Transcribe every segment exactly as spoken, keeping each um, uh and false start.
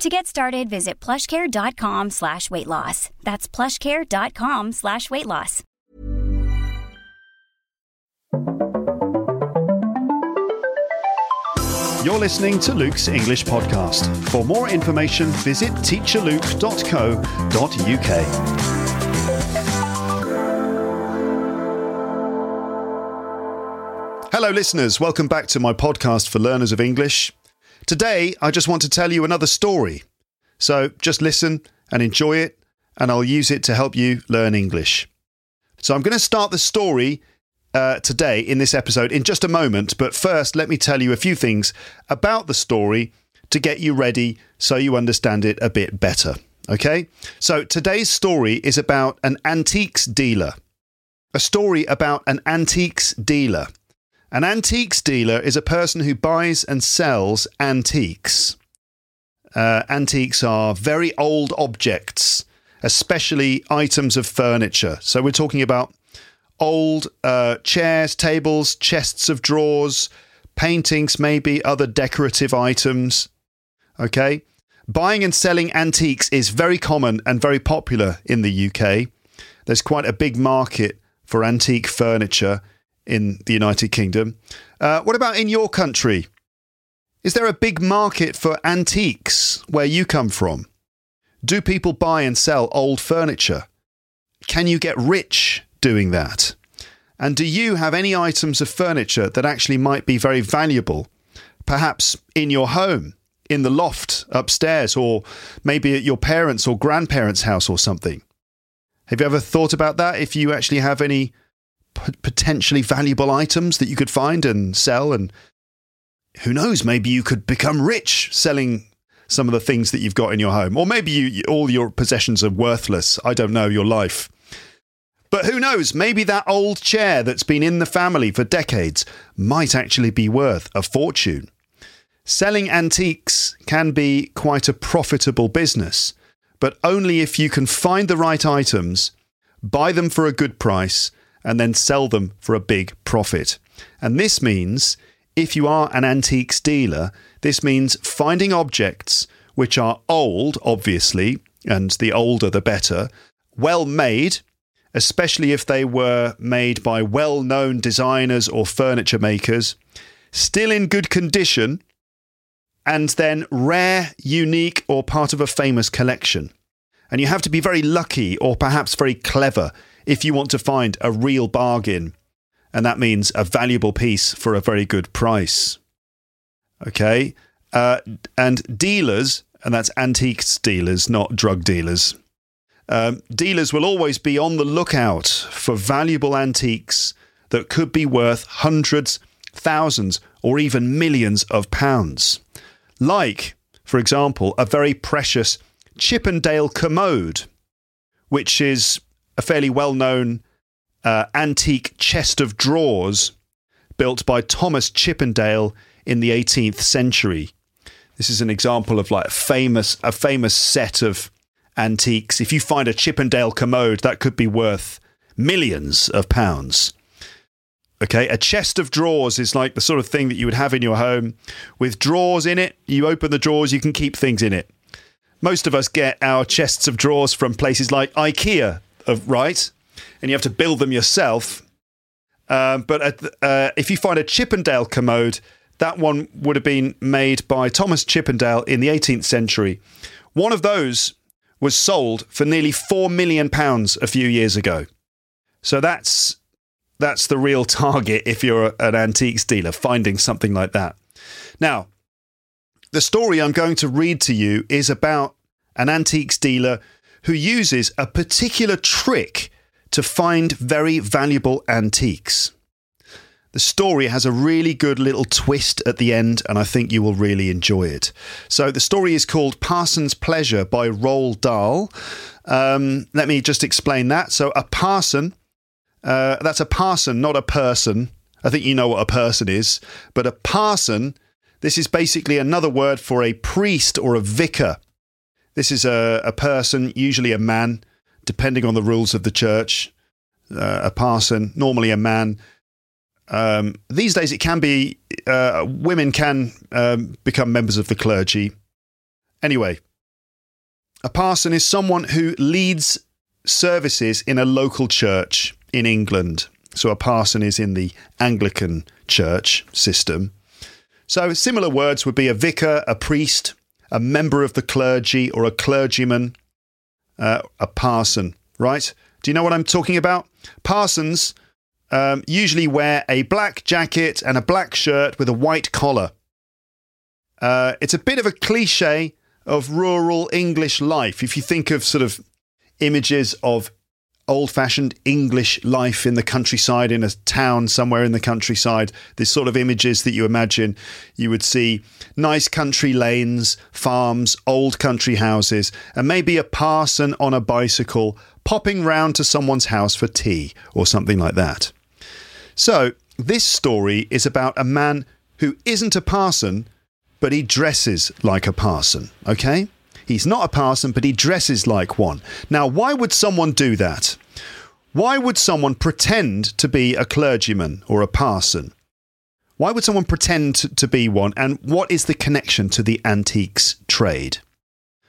To get started, visit plushcare.com slash weight loss. That's plushcare.com slash weight loss. You're listening to Luke's English Podcast. For more information, visit teacher luke dot co dot u k. Hello, listeners. Welcome back to my podcast for learners of English. Today, I just want to tell you another story. So just listen and enjoy it, and I'll use it to help you learn English. So I'm going to start the story uh, today in this episode in just a moment. But first, let me tell you a few things about the story to get you ready so you understand it a bit better. Okay? So today's story is about an antiques dealer. A story about an antiques dealer. An antiques dealer is a person who buys and sells antiques. Uh, antiques are very old objects, especially items of furniture. So we're talking about old uh, chairs, tables, chests of drawers, paintings, maybe other decorative items. Okay? Buying and selling antiques is very common and very popular in the U K. There's quite a big market for antique furniture in the United Kingdom. Uh, what about in your country? Is there a big market for antiques where you come from? Do people buy and sell old furniture? Can you get rich doing that? And do you have any items of furniture that actually might be very valuable? Perhaps in your home, in the loft upstairs, or maybe at your parents' or grandparents' house or something. Have you ever thought about that? If you actually have any potentially valuable items that you could find and sell, and who knows, maybe you could become rich selling some of the things that you've got in your home, or maybe you, all your possessions are worthless. I don't know your life, but who knows, maybe that old chair that's been in the family for decades might actually be worth a fortune. Selling antiques can be quite a profitable business, but only if you can find the right items, buy them for a good price, and then sell them for a big profit. And this means, if you are an antiques dealer, this means finding objects which are old, obviously, and the older the better, well made, especially if they were made by well-known designers or furniture makers, still in good condition, and then rare, unique, or part of a famous collection. And you have to be very lucky, or perhaps very clever, if you want to find a real bargain, and that means a valuable piece for a very good price. Okay? Uh, and dealers, and that's antiques dealers, not drug dealers, um, dealers will always be on the lookout for valuable antiques that could be worth hundreds, thousands, or even millions of pounds. Like, for example, a very precious Chippendale commode, which is a fairly well-known uh, antique chest of drawers built by Thomas Chippendale in the eighteenth century. This is an example of like famous a famous set of antiques. If you find a Chippendale commode, that could be worth millions of pounds. Okay, a chest of drawers is like the sort of thing that you would have in your home with drawers in it. You open the drawers, you can keep things in it. Most of us get our chests of drawers from places like IKEA. Of, right, and you have to build them yourself. Um, but uh, uh, if you find a Chippendale commode, that one would have been made by Thomas Chippendale in the eighteenth century. One of those was sold for nearly four million pounds a few years ago. So that's that's the real target if you're an antiques dealer, finding something like that. Now, the story I'm going to read to you is about an antiques dealer who uses a particular trick to find very valuable antiques. The story has a really good little twist at the end, and I think you will really enjoy it. So the story is called Parson's Pleasure by Roald Dahl. Um, let me just explain that. So a parson Uh, that's a parson, not a person. I think you know what a person is. But a parson, this is basically another word for a priest or a vicar. This is a, a person, usually a man, depending on the rules of the church. Uh, a parson, normally a man. Um, these days it can be, uh, women can um, become members of the clergy. Anyway, a parson is someone who leads services in a local church in England. So a parson is in the Anglican church system. So similar words would be a vicar, a priest, a member of the clergy or a clergyman, uh, a parson, right? Do you know what I'm talking about? Parsons um, usually wear a black jacket and a black shirt with a white collar. Uh, it's a bit of a cliche of rural English life. If you think of sort of images of old-fashioned English life in the countryside, in a town somewhere in the countryside, this sort of images that you imagine, you would see nice country lanes, farms, old country houses, and maybe a parson on a bicycle popping round to someone's house for tea or something like that. So this story is about a man who isn't a parson, but he dresses like a parson, okay? He's not a parson, but he dresses like one. Now, why would someone do that? Why would someone pretend to be a clergyman or a parson? Why would someone pretend to be one? And what is the connection to the antiques trade?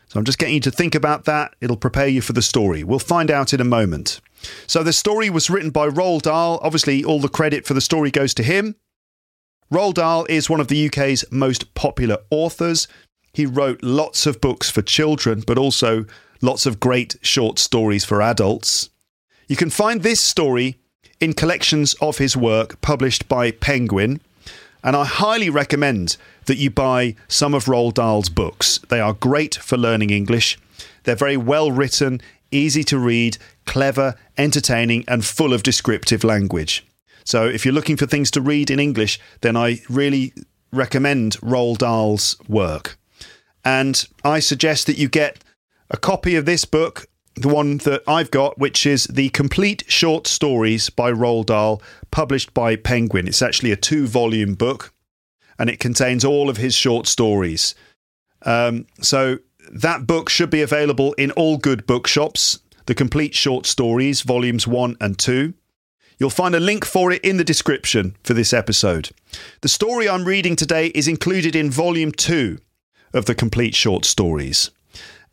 So I'm just getting you to think about that. It'll prepare you for the story. We'll find out in a moment. So the story was written by Roald Dahl. Obviously, all the credit for the story goes to him. Roald Dahl is one of the U K's most popular authors. He wrote lots of books for children, but also lots of great short stories for adults. You can find this story in collections of his work published by Penguin, and I highly recommend that you buy some of Roald Dahl's books. They are great for learning English. They're very well written, easy to read, clever, entertaining, and full of descriptive language. So if you're looking for things to read in English, then I really recommend Roald Dahl's work. And I suggest that you get a copy of this book, the one that I've got, which is The Complete Short Stories by Roald Dahl, published by Penguin. It's actually a two-volume book, and it contains all of his short stories. Um, so that book should be available in all good bookshops, The Complete Short Stories, Volumes one and two. You'll find a link for it in the description for this episode. The story I'm reading today is included in Volume two of The Complete Short Stories.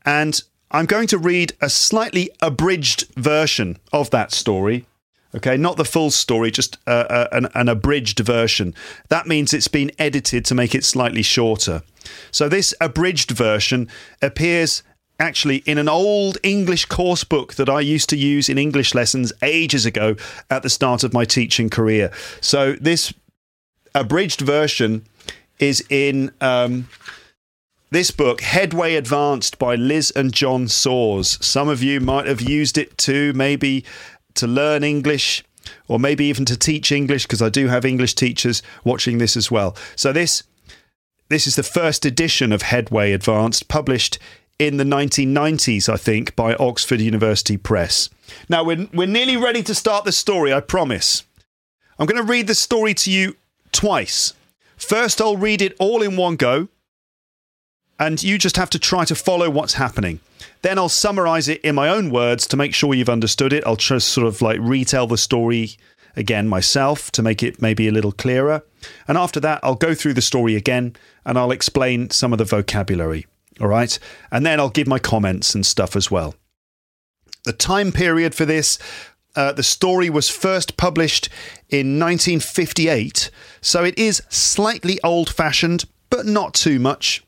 And I'm going to read a slightly abridged version of that story. Okay, not the full story, just uh, uh, an, an abridged version. That means it's been edited to make it slightly shorter. So this abridged version appears actually in an old English course book that I used to use in English lessons ages ago at the start of my teaching career. So this abridged version is in... Um, This book, Headway Advanced by Liz and John Soars. Some of you might have used it too, maybe to learn English or maybe even to teach English, because I do have English teachers watching this as well. So this this is the first edition of Headway Advanced, published in the nineteen nineties, I think, by Oxford University Press. Now, we're, we're nearly ready to start the story, I promise. I'm going to read the story to you twice. First, I'll read it all in one go, and you just have to try to follow what's happening. Then I'll summarise it in my own words to make sure you've understood it. I'll just sort of like retell the story again myself to make it maybe a little clearer. And after that, I'll go through the story again and I'll explain some of the vocabulary. All right? And then I'll give my comments and stuff as well. The time period for this, uh, the story was first published in nineteen fifty-eight. So it is slightly old-fashioned, but not too much.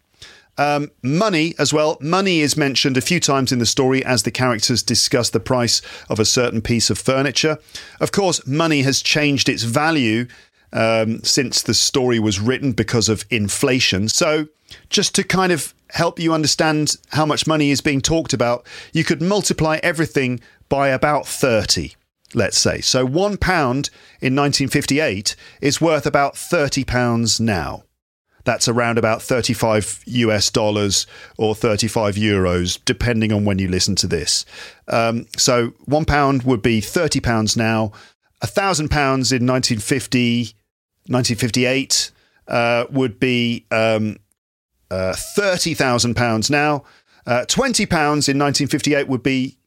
Um, money as well. Money is mentioned a few times in the story as the characters discuss the price of a certain piece of furniture. Of course, money has changed its value um, since the story was written because of inflation. So just to kind of help you understand how much money is being talked about, you could multiply everything by about thirty, let's say. So one pound in nineteen fifty-eight is worth about thirty pounds now. That's around about thirty-five U S dollars or thirty-five euros, depending on when you listen to this. Um, so one pound would be thirty pounds now, one thousand pounds in nineteen fifty, nineteen fifty-eight uh, would be um, uh, thirty thousand pounds now. Uh, twenty pounds in nineteen fifty-eight would be,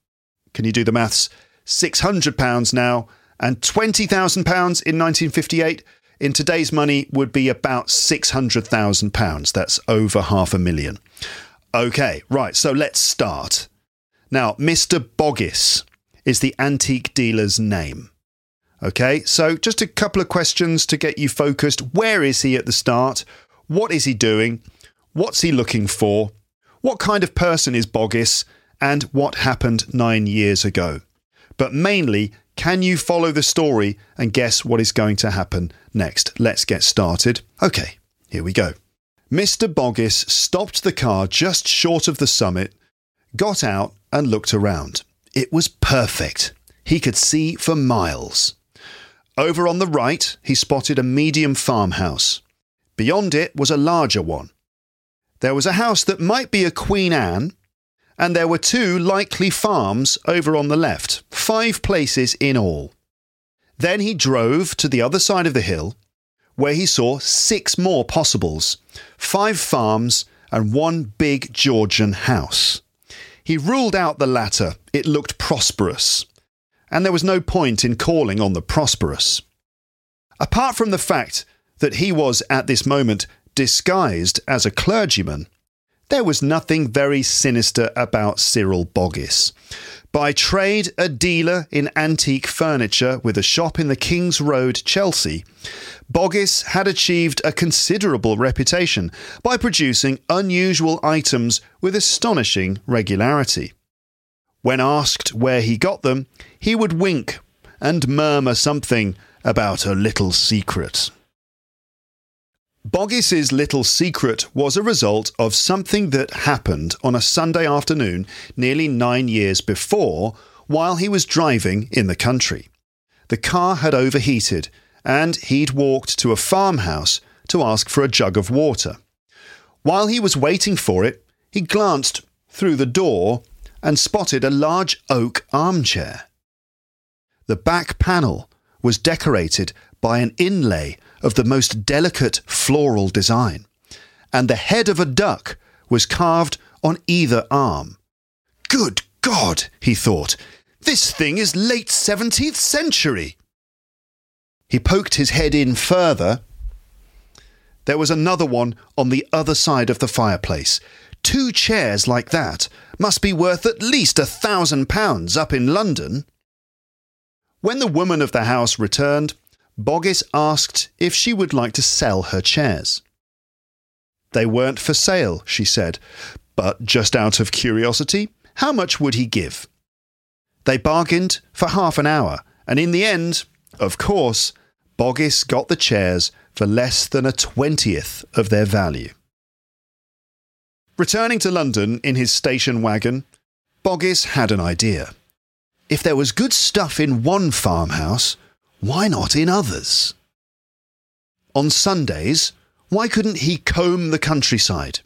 can you do the maths, six hundred pounds now. And twenty thousand pounds in nineteen fifty-eight, in today's money, would be about six hundred thousand pounds. That's over half a million. Okay, right, so let's start. Now, Mister Boggis is the antique dealer's name. Okay, so just a couple of questions to get you focused. Where is he at the start? What is he doing? What's he looking for? What kind of person is Boggis? And what happened nine years ago? But mainly, can you follow the story and guess what is going to happen next? Let's get started. Okay, here we go. Mister Boggis stopped the car just short of the summit, got out and looked around. It was perfect. He could see for miles. Over on the right, he spotted a medium farmhouse. Beyond it was a larger one. There was a house that might be a Queen Anne, and there were two likely farms over on the left, five places in all. Then he drove to the other side of the hill, where he saw six more possibles, five farms and one big Georgian house. He ruled out the latter. It looked prosperous, and there was no point in calling on the prosperous. Apart from the fact that he was, at this moment, disguised as a clergyman, there was nothing very sinister about Cyril Boggis. By trade, a dealer in antique furniture with a shop in the King's Road, Chelsea, Boggis had achieved a considerable reputation by producing unusual items with astonishing regularity. When asked where he got them, he would wink and murmur something about a little secret. Boggis's little secret was a result of something that happened on a Sunday afternoon nearly nine years before while he was driving in the country. The car had overheated and he'd walked to a farmhouse to ask for a jug of water. While he was waiting for it, he glanced through the door and spotted a large oak armchair. The back panel was decorated by an inlay of the most delicate floral design, and the head of a duck was carved on either arm. Good God, he thought, this thing is late seventeenth century. He poked his head in further. There was another one on the other side of the fireplace. Two chairs like that must be worth at least a thousand pounds up in London. When the woman of the house returned, Boggis asked if she would like to sell her chairs. They weren't for sale, she said, but just out of curiosity, how much would he give? They bargained for half an hour, and in the end, of course, Boggis got the chairs for less than a twentieth of their value. Returning to London in his station wagon, Boggis had an idea. If there was good stuff in one farmhouse, why not in others? On Sundays, why couldn't he comb the countryside?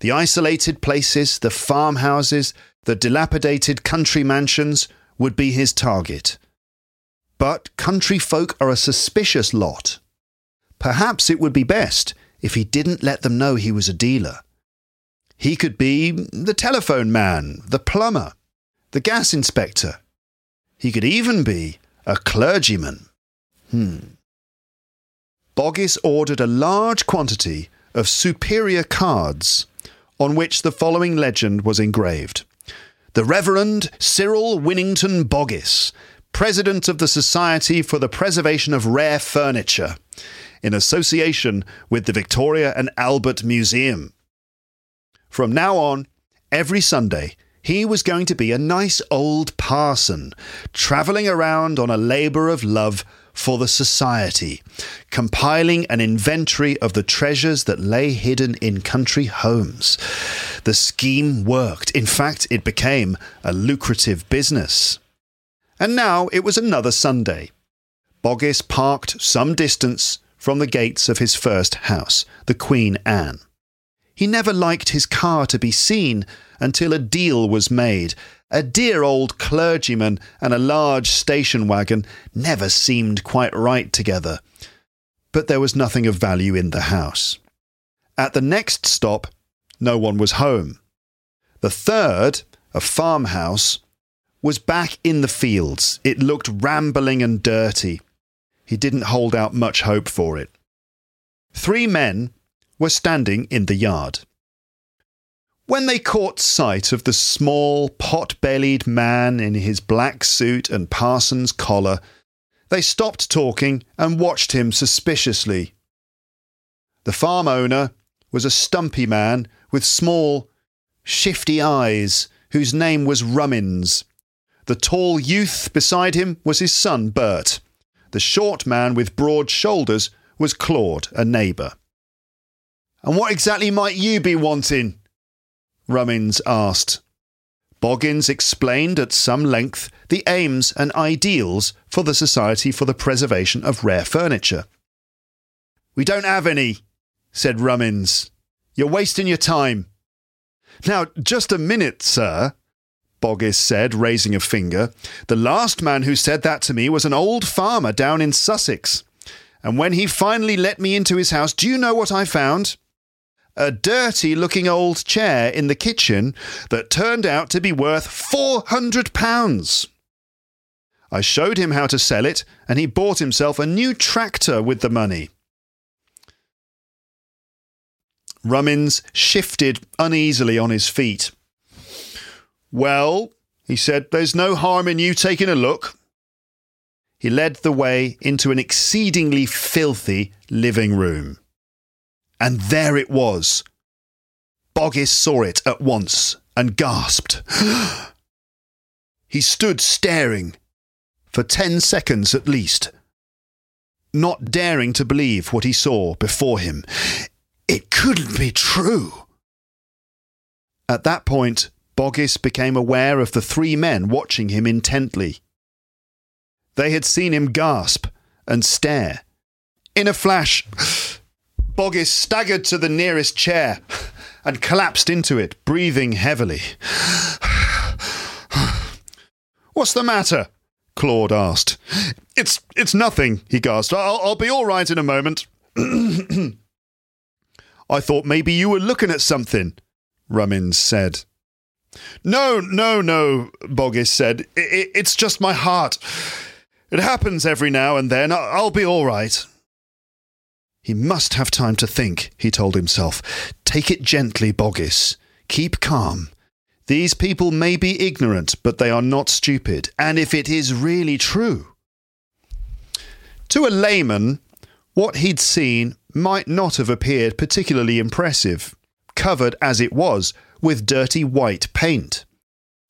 The isolated places, the farmhouses, the dilapidated country mansions would be his target. But country folk are a suspicious lot. Perhaps it would be best if he didn't let them know he was a dealer. He could be the telephone man, the plumber, the gas inspector. He could even be a clergyman. Hmm. Boggis ordered a large quantity of superior cards on which the following legend was engraved. The Reverend Cyril Winnington Boggis, President of the Society for the Preservation of Rare Furniture, in association with the Victoria and Albert Museum. From now on, every Sunday, he was going to be a nice old parson, travelling around on a labour of love for the society, compiling an inventory of the treasures that lay hidden in country homes. The scheme worked. In fact, it became a lucrative business. And now it was another Sunday. Boggis parked some distance from the gates of his first house, the Queen Anne. He never liked his car to be seen until a deal was made, A dear old clergyman and a large station wagon never seemed quite right together. But there was nothing of value in the house. At the next stop, no one was home. The third, a farmhouse, was back in the fields. It looked rambling and dirty. He didn't hold out much hope for it. Three men were standing in the yard. When they caught sight of the small, pot-bellied man in his black suit and parson's collar, they stopped talking and watched him suspiciously. The farm owner was a stumpy man with small, shifty eyes, whose name was Rummins. The tall youth beside him was his son, Bert. The short man with broad shoulders was Claude, a neighbour. "And what exactly might you be wanting?" Rummins asked. Boggins explained at some length the aims and ideals for the Society for the Preservation of Rare Furniture. "We don't have any," said Rummins. "You're wasting your time." "Now, just a minute, sir," Boggis said, raising a finger. "The last man who said that to me was an old farmer down in Sussex. And when he finally let me into his house, do you know what I found? A dirty-looking old chair in the kitchen that turned out to be worth four hundred pounds. I showed him how to sell it, and he bought himself a new tractor with the money." Rummins shifted uneasily on his feet. "Well," he said, "there's no harm in you taking a look." He led the way into an exceedingly filthy living room. And there it was. Boggis saw it at once and gasped. He stood staring for ten seconds at least, not daring to believe what he saw before him. It couldn't be true. At that point, Boggis became aware of the three men watching him intently. They had seen him gasp and stare. In a flash, Boggis staggered to the nearest chair and collapsed into it, breathing heavily. "What's the matter?" Claude asked. It's it's nothing," he gasped. I'll, I'll be all right in a moment." "I thought maybe you were looking at something," Rummins said. "No, no, no," Boggis said. I- I- it's just my heart. It happens every now and then. I- I'll be all right." He must have time to think, he told himself. Take it gently, Boggis. Keep calm. These people may be ignorant, but they are not stupid. And if it is really true... To a layman, what he'd seen might not have appeared particularly impressive, covered as it was with dirty white paint.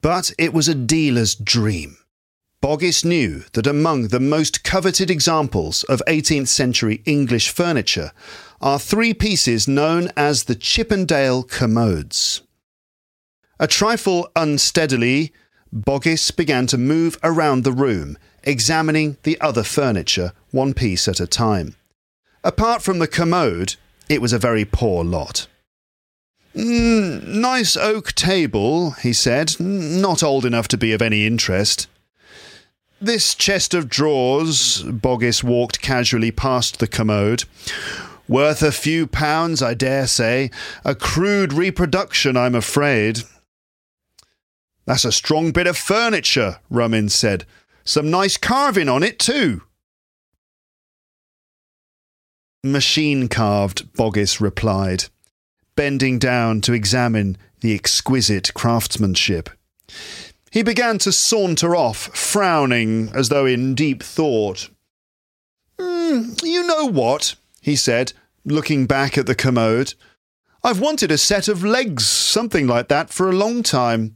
But it was a dealer's dream. Boggis knew that among the most coveted examples of eighteenth century English furniture are three pieces known as the Chippendale commodes. A trifle unsteadily, Boggis began to move around the room, examining the other furniture one piece at a time. Apart from the commode, it was a very poor lot. Mm, nice oak table," he said, "not old enough to be of any interest. This chest of drawers," Boggis walked casually past the commode, "worth a few pounds, I dare say. A crude reproduction, I'm afraid." "That's a strong bit of furniture," Rummins said. "Some nice carving on it, too." "Machine-carved," Boggis replied, bending down to examine the exquisite craftsmanship. He began to saunter off, frowning as though in deep thought. Mm, "You know what?" he said, looking back at the commode. "I've wanted a set of legs, something like that, for a long time.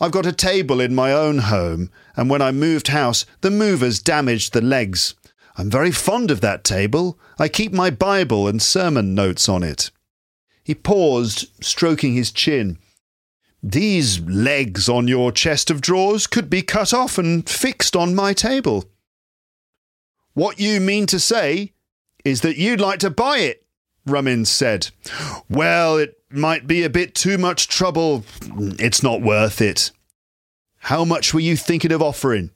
I've got a table in my own home, and when I moved house, the movers damaged the legs. I'm very fond of that table. I keep my Bible and sermon notes on it." He paused, stroking his chin. "These legs on your chest of drawers could be cut off and fixed on my table." "What you mean to say is that you'd like to buy it," Rummins said. "Well, it might be a bit too much trouble. It's not worth it." How much were you thinking of offering?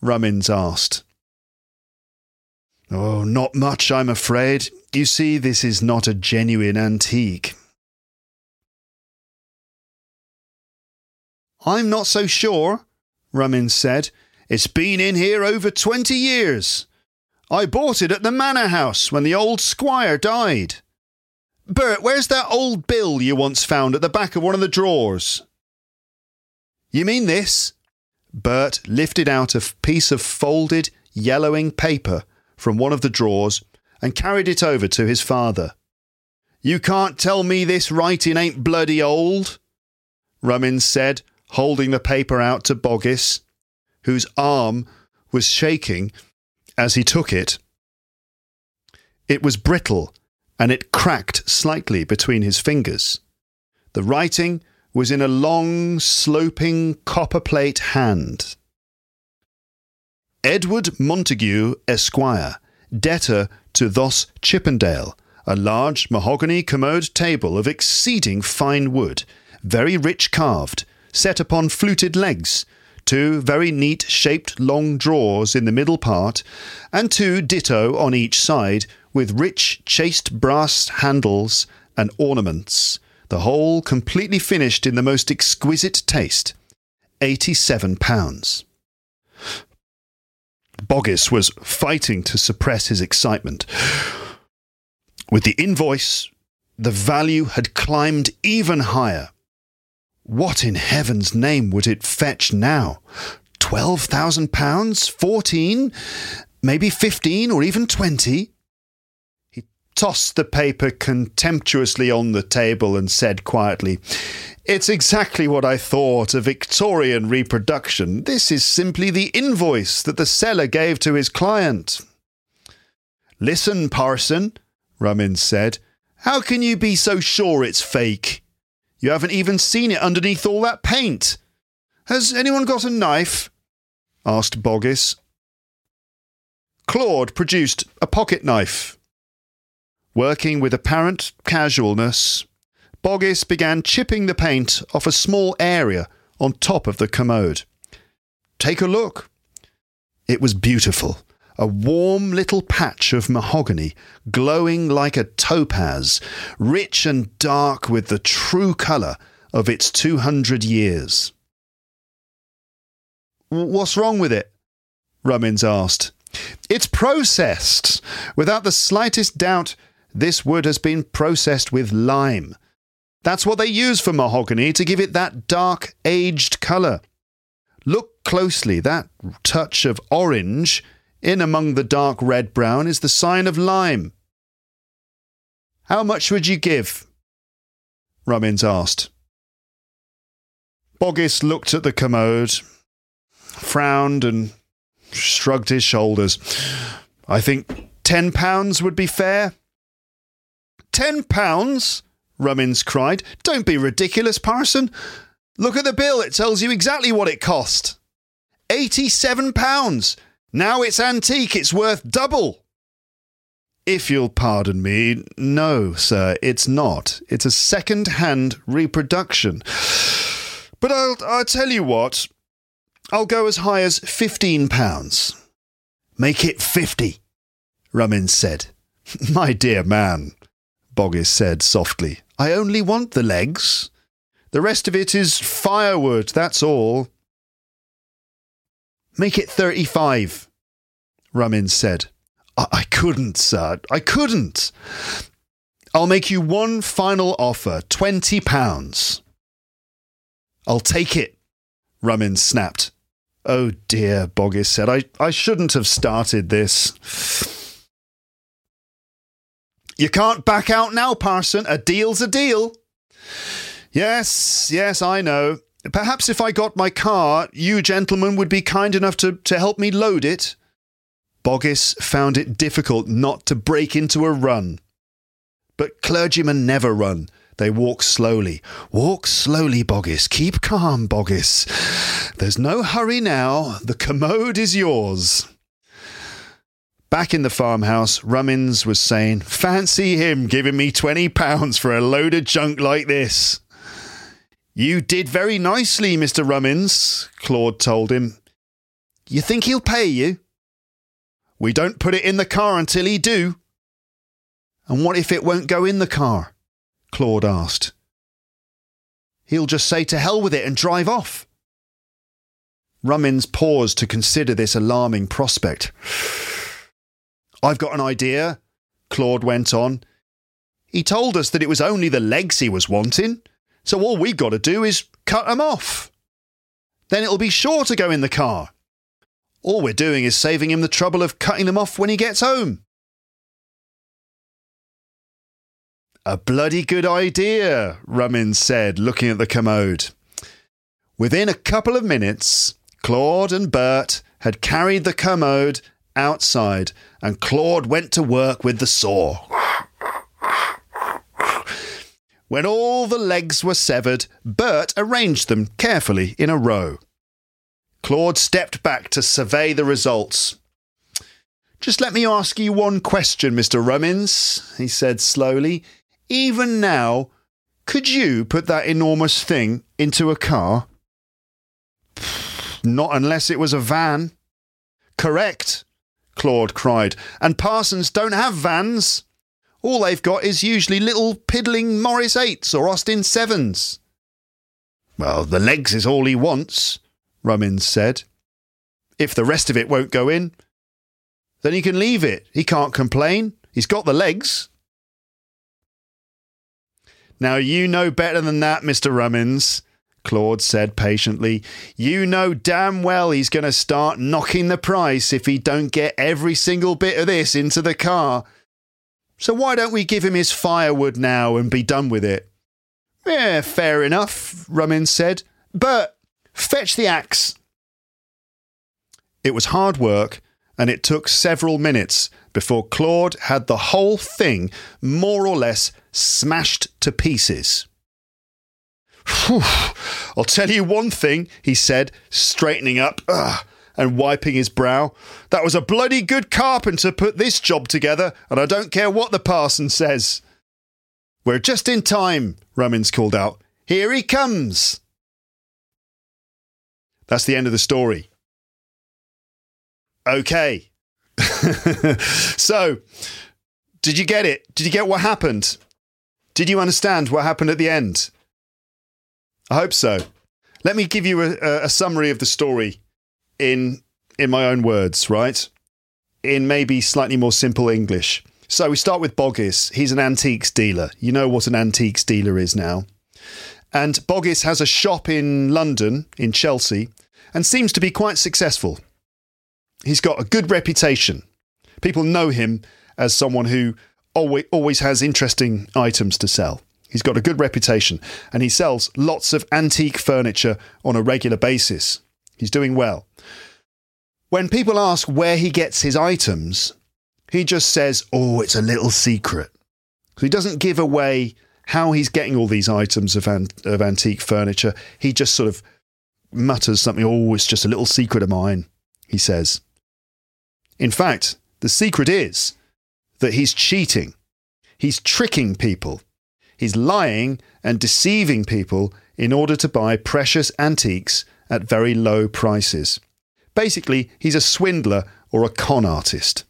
Rummins asked. Oh, not much, I'm afraid. You see, this is not a genuine antique. I'm not so sure, Rummins said. It's been in here over twenty years. I bought it at the manor house when the old squire died. Bert, where's that old bill you once found at the back of one of the drawers? You mean this? Bert lifted out a piece of folded, yellowing paper from one of the drawers and carried it over to his father. You can't tell me this writing ain't bloody old, Rummins said, holding the paper out to Boggis, whose arm was shaking as he took it. It was brittle, and it cracked slightly between his fingers. The writing was in a long, sloping copperplate hand. Edward Montague, Esquire, debtor to Thos Chippendale, a large mahogany commode table of exceeding fine wood, very rich carved, set upon fluted legs, two very neat shaped long drawers in the middle part, and two ditto on each side, with rich chased brass handles and ornaments, the whole completely finished in the most exquisite taste. Eighty-seven pounds. Boggis was fighting to suppress his excitement. With the invoice, the value had climbed even higher. What in heaven's name would it fetch now? Twelve thousand pounds? Fourteen? Maybe fifteen or even twenty? He tossed the paper contemptuously on the table and said quietly, It's exactly what I thought, a Victorian reproduction. This is simply the invoice that the seller gave to his client. Listen, Parson, Rummins said. How can you be so sure it's fake? You haven't even seen it underneath all that paint. Has anyone got a knife? Asked Boggis. Claude produced a pocket knife. Working with apparent casualness, Boggis began chipping the paint off a small area on top of the commode. Take a look. It was beautiful, a warm little patch of mahogany, glowing like a topaz, rich and dark with the true colour of its two hundred years. What's wrong with it? Rummins asked. It's processed. Without the slightest doubt, this wood has been processed with lime. That's what they use for mahogany, to give it that dark, aged colour. Look closely, that touch of orange in among the dark red-brown is the sign of lime. How much would you give? Rummins asked. Boggis looked at the commode, frowned and shrugged his shoulders. I think ten pounds would be fair. Ten pounds? Rummins cried. Don't be ridiculous, Parson. Look at the bill. It tells you exactly what it cost. Eighty-seven pounds. Now it's antique. It's worth double. If you'll pardon me, no, sir, it's not. It's a second-hand reproduction. But I'll, I'll tell you what. I'll go as high as fifteen pounds. Make it fifty, Rummins said. My dear man, Boggis said softly. I only want the legs. The rest of it is firewood, that's all. Make it thirty-five, Rummins said. I-, I couldn't, sir. I couldn't. I'll make you one final offer, twenty pounds. I'll take it, Rummins snapped. Oh dear, Boggis said. I, I shouldn't have started this. You can't back out now, Parson. A deal's a deal. Yes, yes, I know. Perhaps if I got my car, you gentlemen would be kind enough to, to help me load it. Boggis found it difficult not to break into a run. But clergymen never run. They walk slowly. Walk slowly, Boggis. Keep calm, Boggis. There's no hurry now. The commode is yours. Back in the farmhouse, Rummins was saying, Fancy him giving me twenty pounds for a load of junk like this. You did very nicely, Mister Rummins, Claude told him. You think he'll pay you? We don't put it in the car until he do. And what if it won't go in the car? Claude asked. He'll just say to hell with it and drive off. Rummins paused to consider this alarming prospect. I've got an idea, Claude went on. He told us that it was only the legs he was wanting, so all we've got to do is cut them off. Then it'll be sure to go in the car. All we're doing is saving him the trouble of cutting them off when he gets home. A bloody good idea, Rummins said, looking at the commode. Within a couple of minutes, Claude and Bert had carried the commode outside, and Claude went to work with the saw. When all the legs were severed, Bert arranged them carefully in a row. Claude stepped back to survey the results. Just let me ask you one question, Mister Rummins, he said slowly. Even now, could you put that enormous thing into a car? Not unless it was a van. Correct, Claude cried, and Parsons don't have vans. All they've got is usually little piddling Morris eights or Austin sevens. Well, the legs is all he wants, Rummins said. If the rest of it won't go in, then he can leave it. He can't complain. He's got the legs. Now, you know better than that, Mister Rummins, Claude said patiently. You know damn well he's going to start knocking the price if he don't get every single bit of this into the car. So why don't we give him his firewood now and be done with it? Yeah, fair enough, Rummins said. But fetch the axe. It was hard work, and it took several minutes before Claude had the whole thing more or less smashed to pieces. Whew, I'll tell you one thing, he said, straightening up ugh, and wiping his brow. That was a bloody good carpenter put this job together, and I don't care what the parson says. We're just in time, Rummins called out. Here he comes. That's the end of the story. Okay. So, did you get it? Did you get what happened? Did you understand what happened at the end? I hope so. Let me give you a, a summary of the story in in my own words, right? In maybe slightly more simple English. So we start with Boggis. He's an antiques dealer. You know what an antiques dealer is now. And Boggis has a shop in London, in Chelsea, and seems to be quite successful. He's got a good reputation. People know him as someone who always, always has interesting items to sell. He's got a good reputation, and he sells lots of antique furniture on a regular basis. He's doing well. When people ask where he gets his items, he just says, oh, it's a little secret. So he doesn't give away how he's getting all these items of, an- of antique furniture. He just sort of mutters something, oh, it's just a little secret of mine, he says. In fact, the secret is that he's cheating. He's tricking people. He's lying and deceiving people in order to buy precious antiques at very low prices. Basically, he's a swindler or a con artist.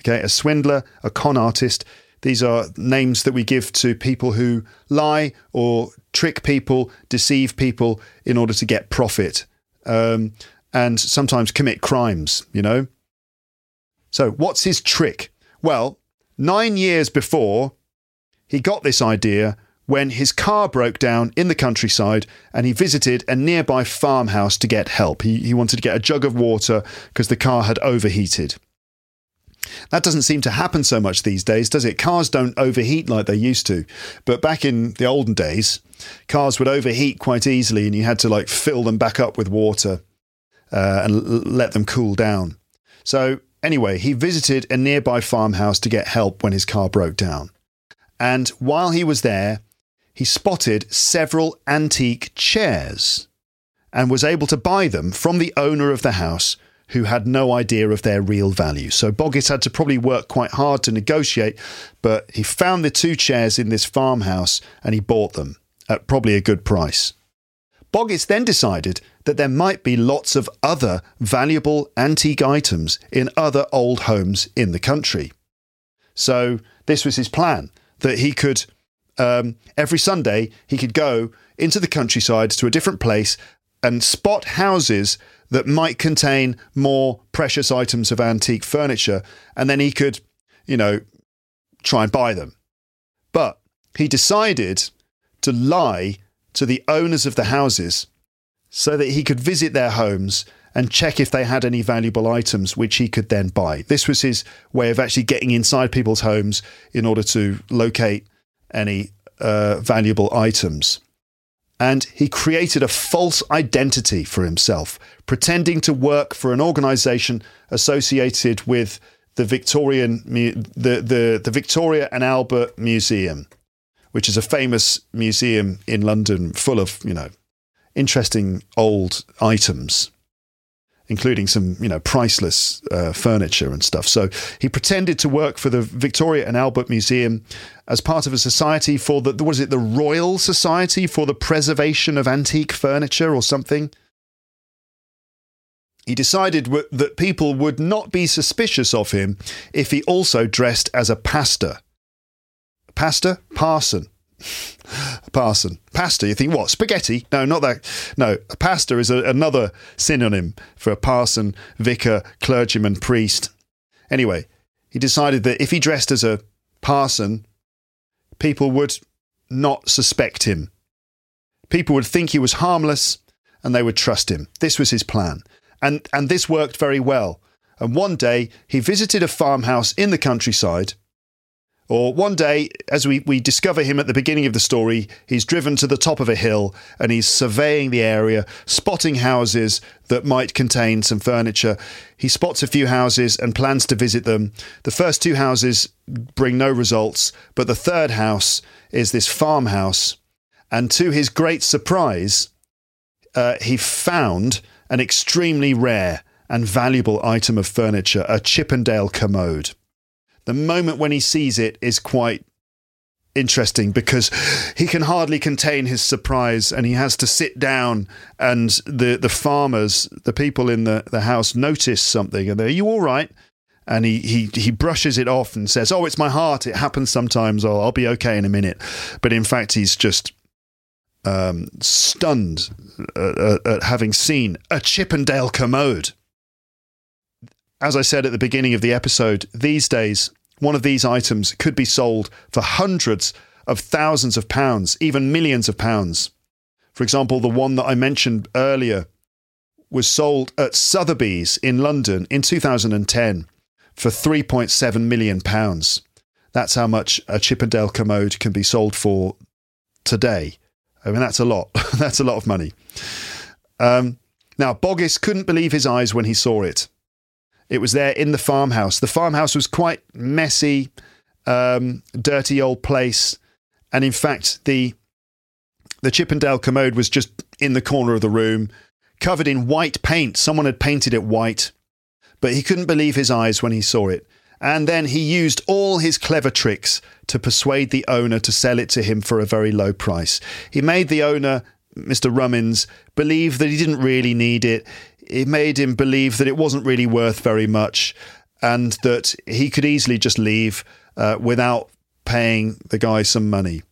Okay, a swindler, a con artist. These are names that we give to people who lie or trick people, deceive people in order to get profit, um, and sometimes commit crimes, you know. So what's his trick? Well, nine years before, he got this idea when his car broke down in the countryside and he visited a nearby farmhouse to get help. He, he wanted to get a jug of water because the car had overheated. That doesn't seem to happen so much these days, does it? Cars don't overheat like they used to. But back in the olden days, cars would overheat quite easily and you had to like fill them back up with water uh, and l- let them cool down. So anyway, he visited a nearby farmhouse to get help when his car broke down. And while he was there, he spotted several antique chairs and was able to buy them from the owner of the house who had no idea of their real value. So Boggis had to probably work quite hard to negotiate, but he found the two chairs in this farmhouse and he bought them at probably a good price. Boggess then decided that there might be lots of other valuable antique items in other old homes in the country. So this was his plan, that he could, um, every Sunday, he could go into the countryside to a different place and spot houses that might contain more precious items of antique furniture, and then he could, you know, try and buy them. But he decided to lie to the owners of the houses so that he could visit their homes and check if they had any valuable items which he could then buy. This was his way of actually getting inside people's homes in order to locate any uh, valuable items. And he created a false identity for himself, pretending to work for an organisation associated with the Victorian, the, the, the Victoria and Albert Museum, which is a famous museum in London full of, you know, interesting old items, including some, you know, priceless uh, furniture and stuff. So he pretended to work for the Victoria and Albert Museum as part of a society for the, what is it, the Royal Society for the Preservation of Antique Furniture or something. He decided w- that people would not be suspicious of him if he also dressed as a pastor. Pastor? Parson. Parson. Pasta, you think, what, spaghetti? No, not that. No, a pastor is a, another synonym for a parson, vicar, clergyman, priest. Anyway, he decided that if he dressed as a parson, people would not suspect him. People would think he was harmless and they would trust him. This was his plan. And, and this worked very well. And one day he visited a farmhouse in the countryside. Or one day, as we, we discover him at the beginning of the story, he's driven to the top of a hill and he's surveying the area, spotting houses that might contain some furniture. He spots a few houses and plans to visit them. The first two houses bring no results, but the third house is this farmhouse. And to his great surprise, uh, he found an extremely rare and valuable item of furniture, a Chippendale commode. The moment when he sees it is quite interesting because he can hardly contain his surprise and he has to sit down, and the, the farmers, the people in the, the house notice something and they're, "Are you all right?" And he, he, he brushes it off and says, "Oh, it's my heart. It happens sometimes. Oh, I'll be okay in a minute." But in fact, he's just um, stunned at, at having seen a Chippendale commode. As I said at the beginning of the episode, these days, one of these items could be sold for hundreds of thousands of pounds, even millions of pounds. For example, the one that I mentioned earlier was sold at Sotheby's in London in two thousand ten for three point seven million pounds. That's how much a Chippendale commode can be sold for today. I mean, that's a lot. That's a lot of money. Um, now, Boggess couldn't believe his eyes when he saw it. It was there in the farmhouse. The farmhouse was quite messy, um, dirty old place. And in fact, the the Chippendale commode was just in the corner of the room, covered in white paint. Someone had painted it white. But he couldn't believe his eyes when he saw it. And then he used all his clever tricks to persuade the owner to sell it to him for a very low price. He made the owner, Mister Rummins, believe that he didn't really need it. It made him believe that it wasn't really worth very much and that he could easily just leave uh, without paying the guy some money.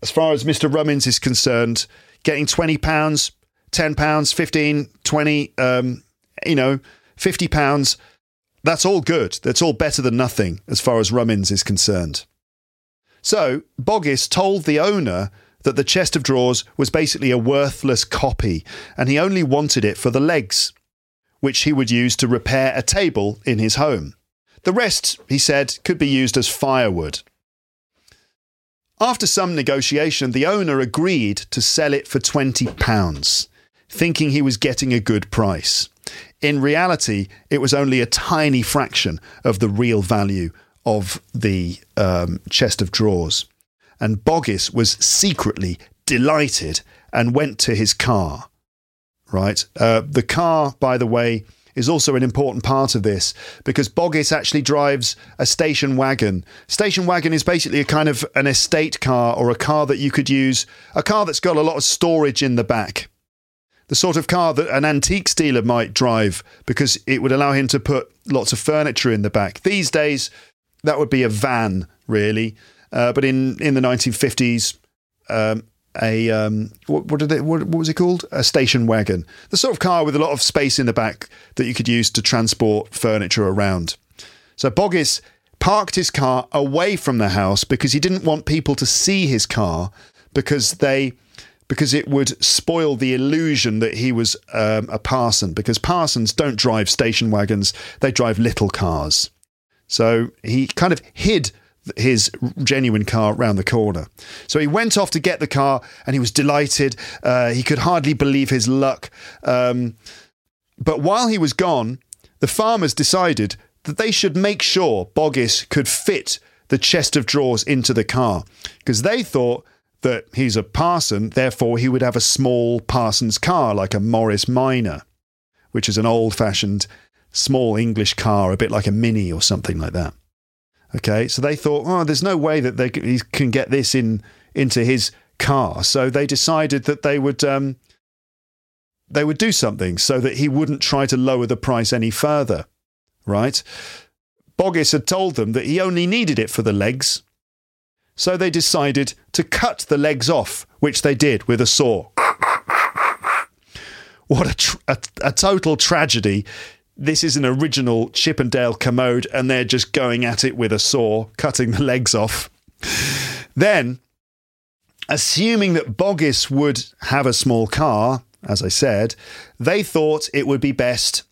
As far as Mister Rummins is concerned, getting twenty pounds, ten pounds, fifteen, twenty, um, you know, fifty pounds, that's all good. That's all better than nothing as far as Rummins is concerned. So Boggess told the owner that the chest of drawers was basically a worthless copy and he only wanted it for the legs, which he would use to repair a table in his home. The rest, he said, could be used as firewood. After some negotiation, the owner agreed to sell it for twenty pounds, thinking he was getting a good price. In reality, it was only a tiny fraction of the real value of the um, chest of drawers. And Boggess was secretly delighted and went to his car, right? Uh, the car, by the way, is also an important part of this, because Boggess actually drives a station wagon. Station wagon is basically a kind of an estate car, or a car that you could use, a car that's got a lot of storage in the back. The sort of car that an antiques dealer might drive, because it would allow him to put lots of furniture in the back. These days, that would be a van, really. Uh, but in, in the nineteen fifties, um, a um, what, what did it, what, what was it called? A station wagon. The sort of car with a lot of space in the back that you could use to transport furniture around. So Boggess parked his car away from the house because he didn't want people to see his car, because they... because it would spoil the illusion that he was um, a parson, because parsons don't drive station wagons, they drive little cars. So he kind of hid his genuine car round the corner. So he went off to get the car, and he was delighted. Uh, he could hardly believe his luck. Um, but while he was gone, the farmers decided that they should make sure Boggess could fit the chest of drawers into the car, because they thought that he's a parson, therefore he would have a small parson's car, like a Morris Minor, which is an old-fashioned small English car, a bit like a Mini or something like that. Okay, so they thought, oh, there's no way that they can, he can get this in into his car. So they decided that they would um, they would do something so that he wouldn't try to lower the price any further, right? Boggess had told them that he only needed it for the legs. So they decided to cut the legs off, which they did with a saw. What a, tr- a, a total tragedy. This is an original Chippendale commode, and they're just going at it with a saw, cutting the legs off. Then, assuming that Boggess would have a small car, as I said, they thought it would be best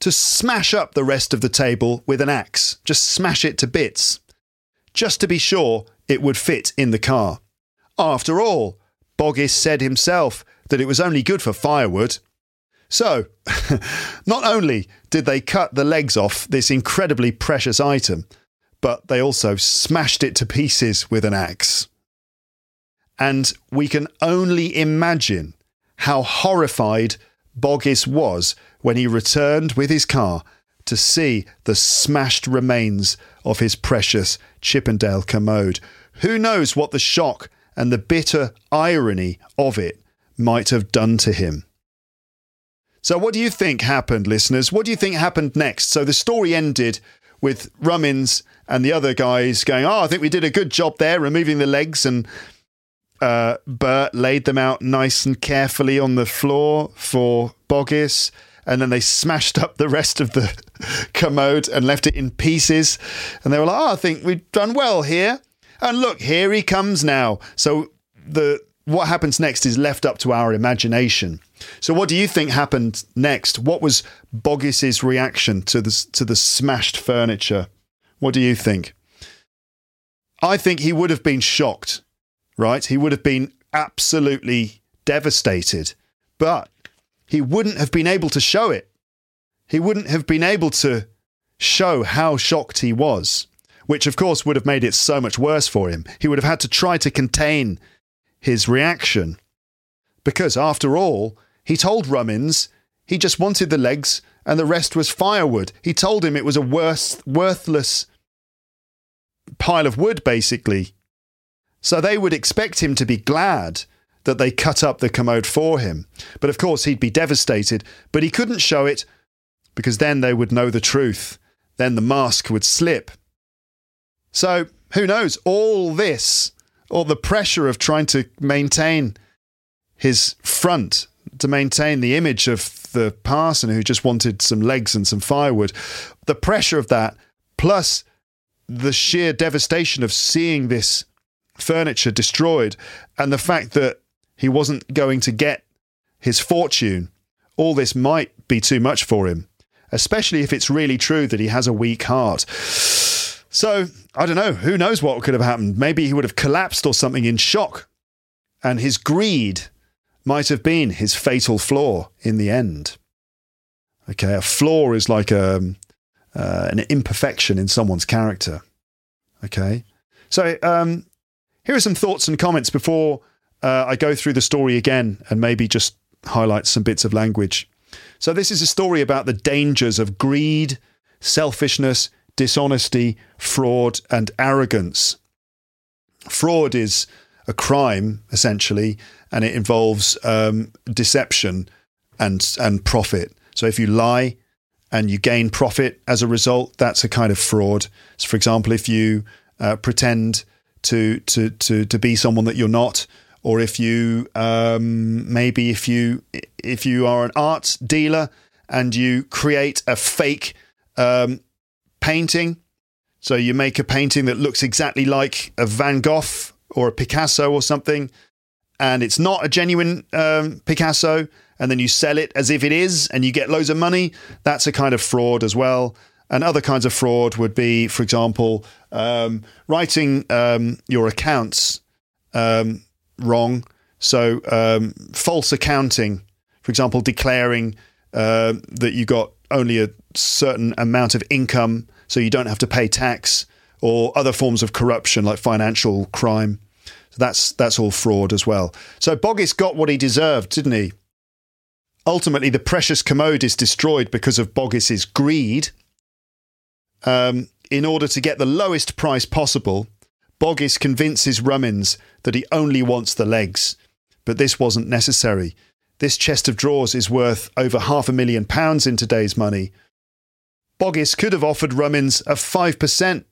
to smash up the rest of the table with an axe. Just smash it to bits. Just to be sure it would fit in the car. After all, Boggess said himself that it was only good for firewood. So, not only did they cut the legs off this incredibly precious item, but they also smashed it to pieces with an axe. And we can only imagine how horrified Boggess was when he returned with his car to see the smashed remains of his precious Chippendale commode. Who knows what the shock and the bitter irony of it might have done to him. So what do you think happened, listeners? What do you think happened next? So the story ended with Rummins and the other guys going, oh, I think we did a good job there, removing the legs, and uh, Bert laid them out nice and carefully on the floor for Boggess. And then they smashed up the rest of the commode and left it in pieces. And they were like, oh, I think we've done well here. And look, here he comes now. So the what happens next is left up to our imagination. So what do you think happened next? What was Boggess's reaction to the, to the smashed furniture? What do you think? I think he would have been shocked, right? He would have been absolutely devastated. But he wouldn't have been able to show it. He wouldn't have been able to show how shocked he was, which of course would have made it so much worse for him. He would have had to try to contain his reaction, because after all, he told Rummins he just wanted the legs and the rest was firewood. He told him it was a worse, worthless pile of wood, basically. So they would expect him to be glad that they cut up the commode for him. But of course he'd be devastated, but he couldn't show it, because then they would know the truth. Then the mask would slip. So who knows, all this, all the pressure of trying to maintain his front, to maintain the image of the parson who just wanted some legs and some firewood, the pressure of that, plus the sheer devastation of seeing this furniture destroyed, and the fact that he wasn't going to get his fortune, all this might be too much for him, especially if it's really true that he has a weak heart. So, I don't know, who knows what could have happened? Maybe he would have collapsed or something in shock, and his greed might have been his fatal flaw in the end. Okay, a flaw is like a, uh, an imperfection in someone's character. Okay, so um, here are some thoughts and comments before Uh, I go through the story again and maybe just highlight some bits of language. So this is a story about the dangers of greed, selfishness, dishonesty, fraud, and arrogance. Fraud is a crime, essentially, and it involves um, deception and and profit. So if you lie and you gain profit as a result, that's a kind of fraud. So, for example, if you uh, pretend to, to to to be someone that you're not, or if you um, maybe if you if you are an art dealer and you create a fake um, painting, so you make a painting that looks exactly like a Van Gogh or a Picasso or something, and it's not a genuine um, Picasso, and then you sell it as if it is and you get loads of money, that's a kind of fraud as well. And other kinds of fraud would be, for example, um, writing um, your accounts um, wrong. So um, false accounting, for example, declaring uh, that you got only a certain amount of income so you don't have to pay tax, or other forms of corruption like financial crime. So that's that's all fraud as well. So Boggis got what he deserved, didn't he? Ultimately, the precious commode is destroyed because of Boggis's greed. Um, in order to get the lowest price possible, Boggis convinces Rummins that he only wants the legs, but this wasn't necessary. This chest of drawers is worth over half a million pounds in today's money. Boggis could have offered Rummins a five percent.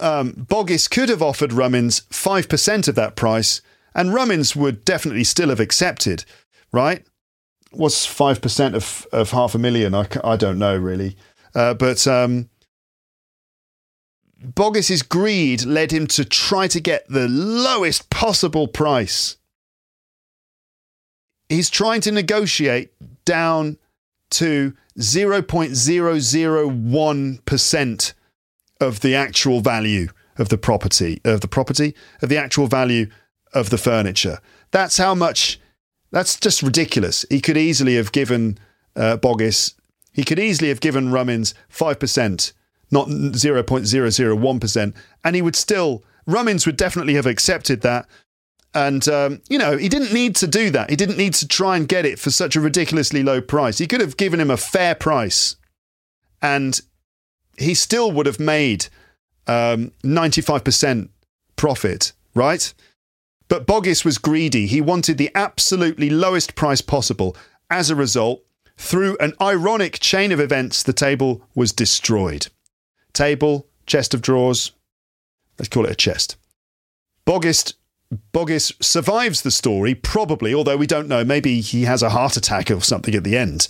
Um, Boggis could have offered Rummins five percent of that price, and Rummins would definitely still have accepted, right? What's five percent of, of half a million? I, I don't know, really. Uh, but um, Boggis's greed led him to try to get the lowest possible price. He's trying to negotiate down to zero point zero zero one percent of the actual value of the property, of the property, of the actual value of the furniture. That's how much... That's just ridiculous. He could easily have given uh, Boggis, he could easily have given Rummins five percent, not zero point zero zero one percent, and he would still, Rummins would definitely have accepted that. And, um, you know, he didn't need to do that. He didn't need to try and get it for such a ridiculously low price. He could have given him a fair price, and he still would have made um, ninety-five percent profit, right? But Boggis was greedy. He wanted the absolutely lowest price possible. As a result, through an ironic chain of events, the table was destroyed. Table, chest of drawers. Let's call it a chest. Boggis, Boggis survives the story, probably, although we don't know. Maybe he has a heart attack or something at the end.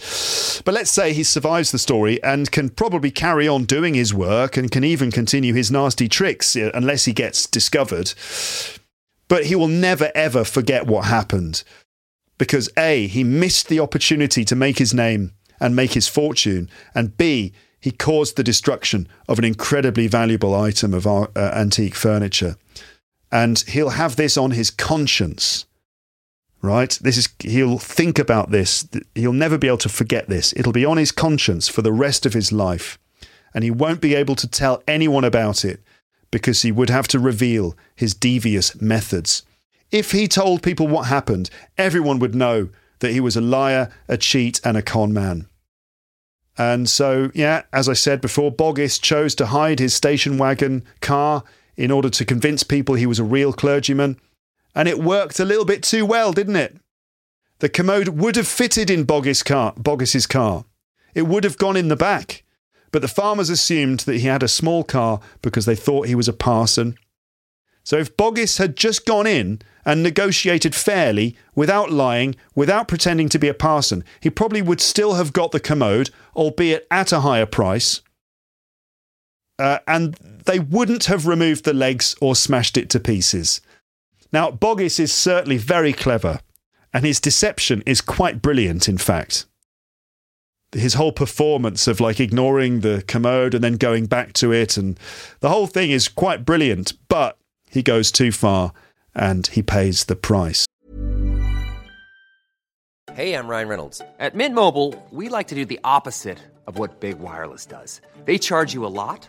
But let's say he survives the story and can probably carry on doing his work and can even continue his nasty tricks unless he gets discovered. But he will never, ever forget what happened because A, he missed the opportunity to make his name and make his fortune, and B, he caused the destruction of an incredibly valuable item of our, uh, antique furniture. And he'll have this on his conscience, right? This is he'll think about this. He'll never be able to forget this. It'll be on his conscience for the rest of his life, and he won't be able to tell anyone about it, because he would have to reveal his devious methods. If he told people what happened, everyone would know that he was a liar, a cheat, and a con man. And so, yeah, as I said before, Boggis chose to hide his station wagon car in order to convince people he was a real clergyman, and it worked a little bit too well, didn't it? The commode would have fitted in Boggis car, Boggis's car. It would have gone in the back. But the farmers assumed that he had a small car because they thought he was a parson. So if Boggis had just gone in and negotiated fairly, without lying, without pretending to be a parson, he probably would still have got the commode, albeit at a higher price. Uh, and they wouldn't have removed the legs or smashed it to pieces. Now, Boggis is certainly very clever, and his deception is quite brilliant, in fact. His whole performance of like ignoring the commode and then going back to it, and the whole thing is quite brilliant, but he goes too far and he pays the price. Hey, I'm Ryan Reynolds. At Mint Mobile, we like to do the opposite of what Big Wireless does. They charge you a lot,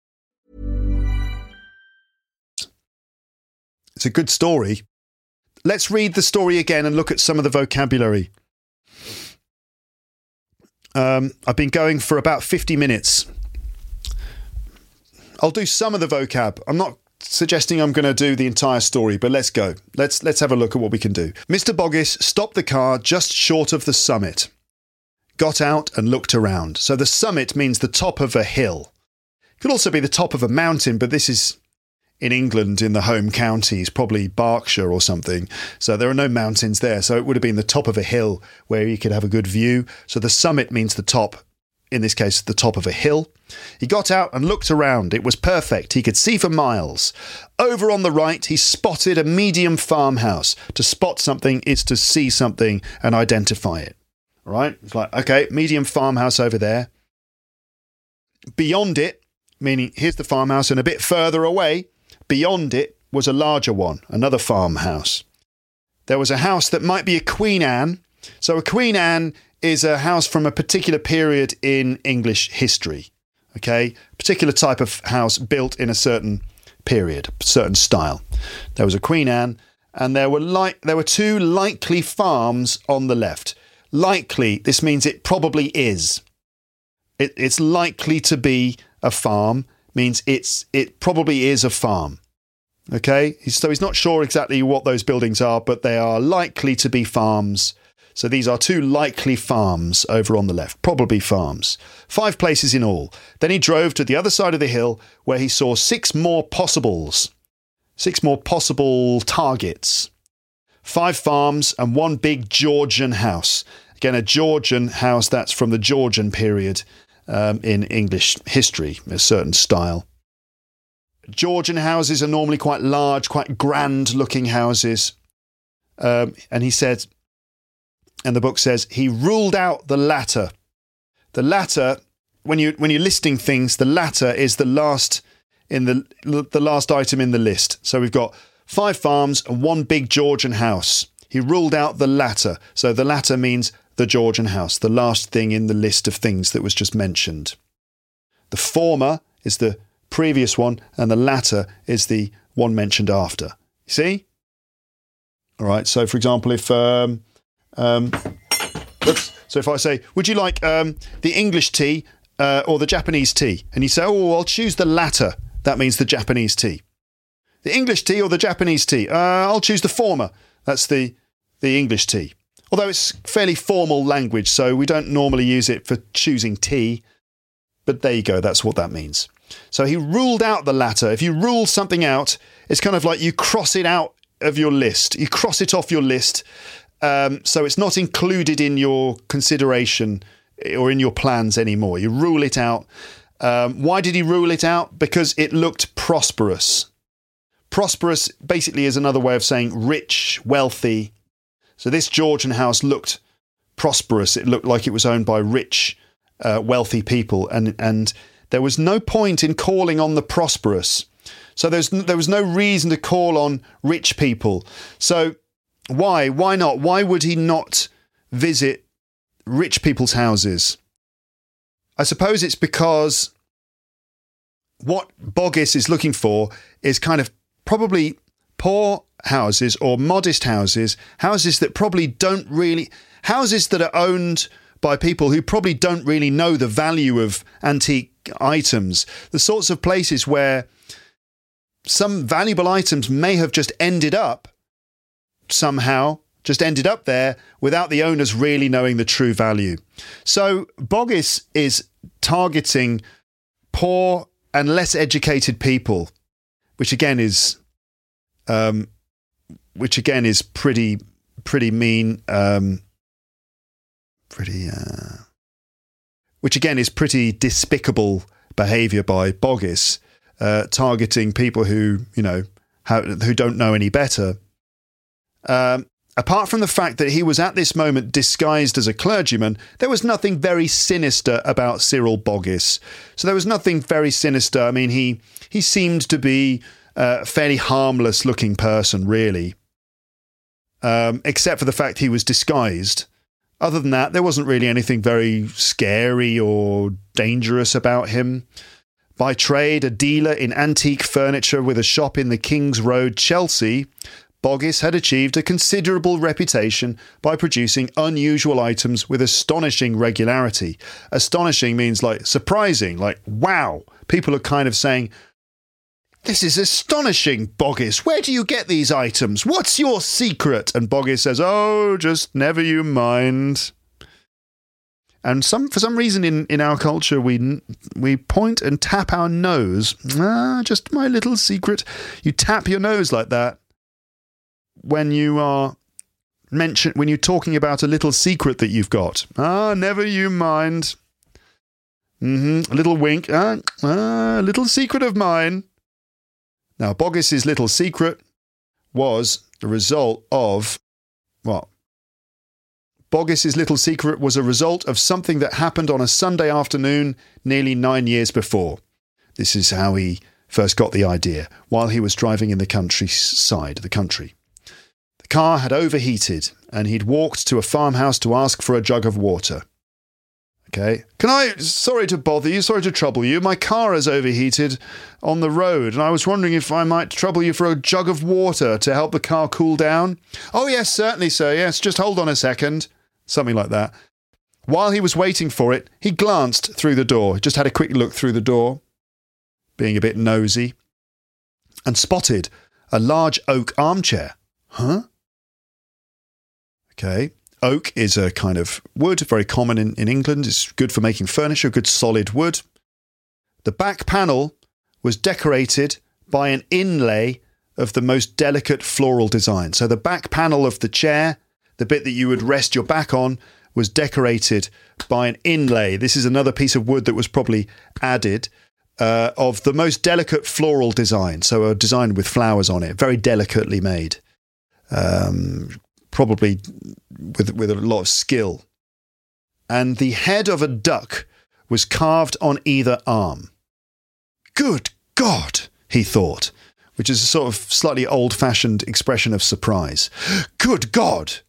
It's a good story. Let's read the story again and look at some of the vocabulary. Um, I've been going for about fifty minutes. I'll do some of the vocab. I'm not suggesting I'm going to do the entire story, but let's go. Let's let's have a look at what we can do. Mister Boggis stopped the car just short of the summit, got out and looked around. So the summit means the top of a hill. It could also be the top of a mountain, but this is in England, in the home counties, probably Berkshire or something. So there are no mountains there. So it would have been the top of a hill where you could have a good view. So the summit means the top, in this case, the top of a hill. He got out and looked around. It was perfect. He could see for miles. Over on the right, he spotted a medium farmhouse. To spot something is to see something and identify it. All right? It's like, okay, medium farmhouse over there. Beyond it, meaning here's the farmhouse, and a bit further away, beyond it was a larger one, another farmhouse. There was a house that might be a Queen Anne. So a Queen Anne is a house from a particular period in English history. Okay, particular type of house built in a certain period, certain style. There was a Queen Anne, and there were like there were two likely farms on the left. Likely, this means it probably is. It, it's likely to be a farm. Means it's it probably is a farm. Okay, so he's not sure exactly what those buildings are, but they are likely to be farms. So these are two likely farms over on the left, probably farms. Five places in all. Then he drove to the other side of the hill where he saw six more possibles, six more possible targets. Five farms and one big Georgian house. Again, a Georgian house, that's from the Georgian period. Um, in English history, a certain style. Georgian houses are normally quite large, quite grand-looking houses. Um, and he said, and the book says, he ruled out the latter. The latter, when you when you're listing things, the latter is the last in the the last item in the list. So we've got five farms and one big Georgian house. He ruled out the latter. So the latter means the Georgian house, the last thing in the list of things that was just mentioned. The former is the previous one, and the latter is the one mentioned after. You see? All right. So, for example, if um, um, oops, so if I say, "Would you like um, the English tea uh, or the Japanese tea?" and you say, "Oh, I'll choose the latter," that means the Japanese tea. The English tea or the Japanese tea? Uh, I'll choose the former. That's the the English tea. Although it's fairly formal language, so we don't normally use it for choosing tea. But there you go, that's what that means. So he ruled out the latter. If you rule something out, it's kind of like you cross it out of your list. You cross it off your list. Um, so it's not included in your consideration or in your plans anymore. You rule it out. Um, why did he rule it out? Because it looked prosperous. Prosperous basically is another way of saying rich, wealthy. So this Georgian house looked prosperous. It looked like it was owned by rich, uh, wealthy people. And, and there was no point in calling on the prosperous. So there's n- there was no reason to call on rich people. So why? Why not? Why would he not visit rich people's houses? I suppose it's because what Boggis is looking for is kind of probably poor houses or modest houses, houses that probably don't really, houses that are owned by people who probably don't really know the value of antique items, the sorts of places where some valuable items may have just ended up somehow, just ended up there without the owners really knowing the true value. So Boggis is targeting poor and less educated people, which again is, um, which again is pretty, pretty mean, um, pretty, uh, which again is pretty despicable behaviour by Boggess, uh, targeting people who, you know, how, who don't know any better. Um, apart from the fact that he was at this moment disguised as a clergyman, there was nothing very sinister about Cyril Boggess. So there was nothing very sinister. I mean, he he seemed to be a fairly harmless-looking person, really, um, except for the fact he was disguised. Other than that, there wasn't really anything very scary or dangerous about him. By trade, a dealer in antique furniture with a shop in the King's Road, Chelsea, Boggess had achieved a considerable reputation by producing unusual items with astonishing regularity. Astonishing means like surprising, like wow. People are kind of saying, "This is astonishing, Boggess. Where do you get these items? What's your secret?" And Boggess says, "Oh, just never you mind." And some for some reason in, in our culture, we we point and tap our nose. Ah, just my little secret. You tap your nose like that when you are mention when you're talking about a little secret that you've got. Ah, never you mind. Mm-hmm. A little wink. Ah, ah, a little secret of mine. Now, Boggess's little secret was the result of what? Boggess's little secret was a result of something that happened on a Sunday afternoon nearly nine years before. This is how he first got the idea, while he was driving in the countryside, the country. The car had overheated, and he'd walked to a farmhouse to ask for a jug of water. Okay. Can I, sorry to bother you, sorry to trouble you. My car has overheated on the road, and I was wondering if I might trouble you for a jug of water to help the car cool down. Oh, yes, certainly, sir. Yes, just hold on a second. Something like that. While he was waiting for it, he glanced through the door, just had a quick look through the door, being a bit nosy, and spotted a large oak armchair. Huh? Okay. Oak is a kind of wood, very common in, in England. It's good for making furniture, good solid wood. The back panel was decorated by an inlay of the most delicate floral design. So the back panel of the chair, the bit that you would rest your back on, was decorated by an inlay. This is another piece of wood that was probably added uh, of the most delicate floral design. So a design with flowers on it, very delicately made. Um... probably with with a lot of skill. And the head of a duck was carved on either arm. Good God, he thought, which is a sort of slightly old-fashioned expression of surprise. Good God,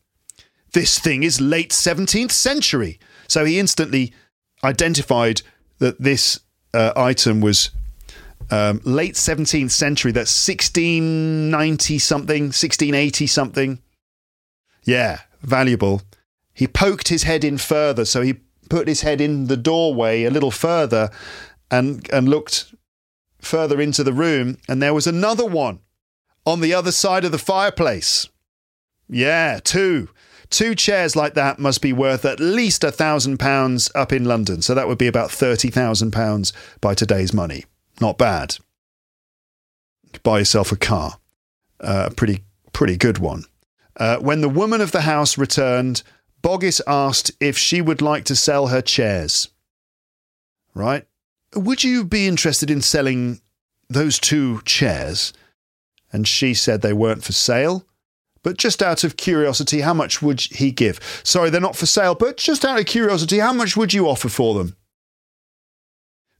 this thing is late seventeenth century. So he instantly identified that this uh, item was um, late seventeenth century. That's sixteen ninety-something, sixteen eighty-something. Yeah, valuable. He poked his head in further, so he put his head in the doorway a little further and and looked further into the room, and there was another one on the other side of the fireplace. Yeah, two. Two chairs like that must be worth at least a thousand pounds up in London, so that would be about thirty thousand pounds by today's money. Not bad. Buy yourself a car. Uh, pretty, pretty good one. Uh, when the woman of the house returned, Boggess asked if she would like to sell her chairs. Right? Would you be interested in selling those two chairs? And she said they weren't for sale. But just out of curiosity, how much would he give? Sorry, they're not for sale, but just out of curiosity, how much would you offer for them?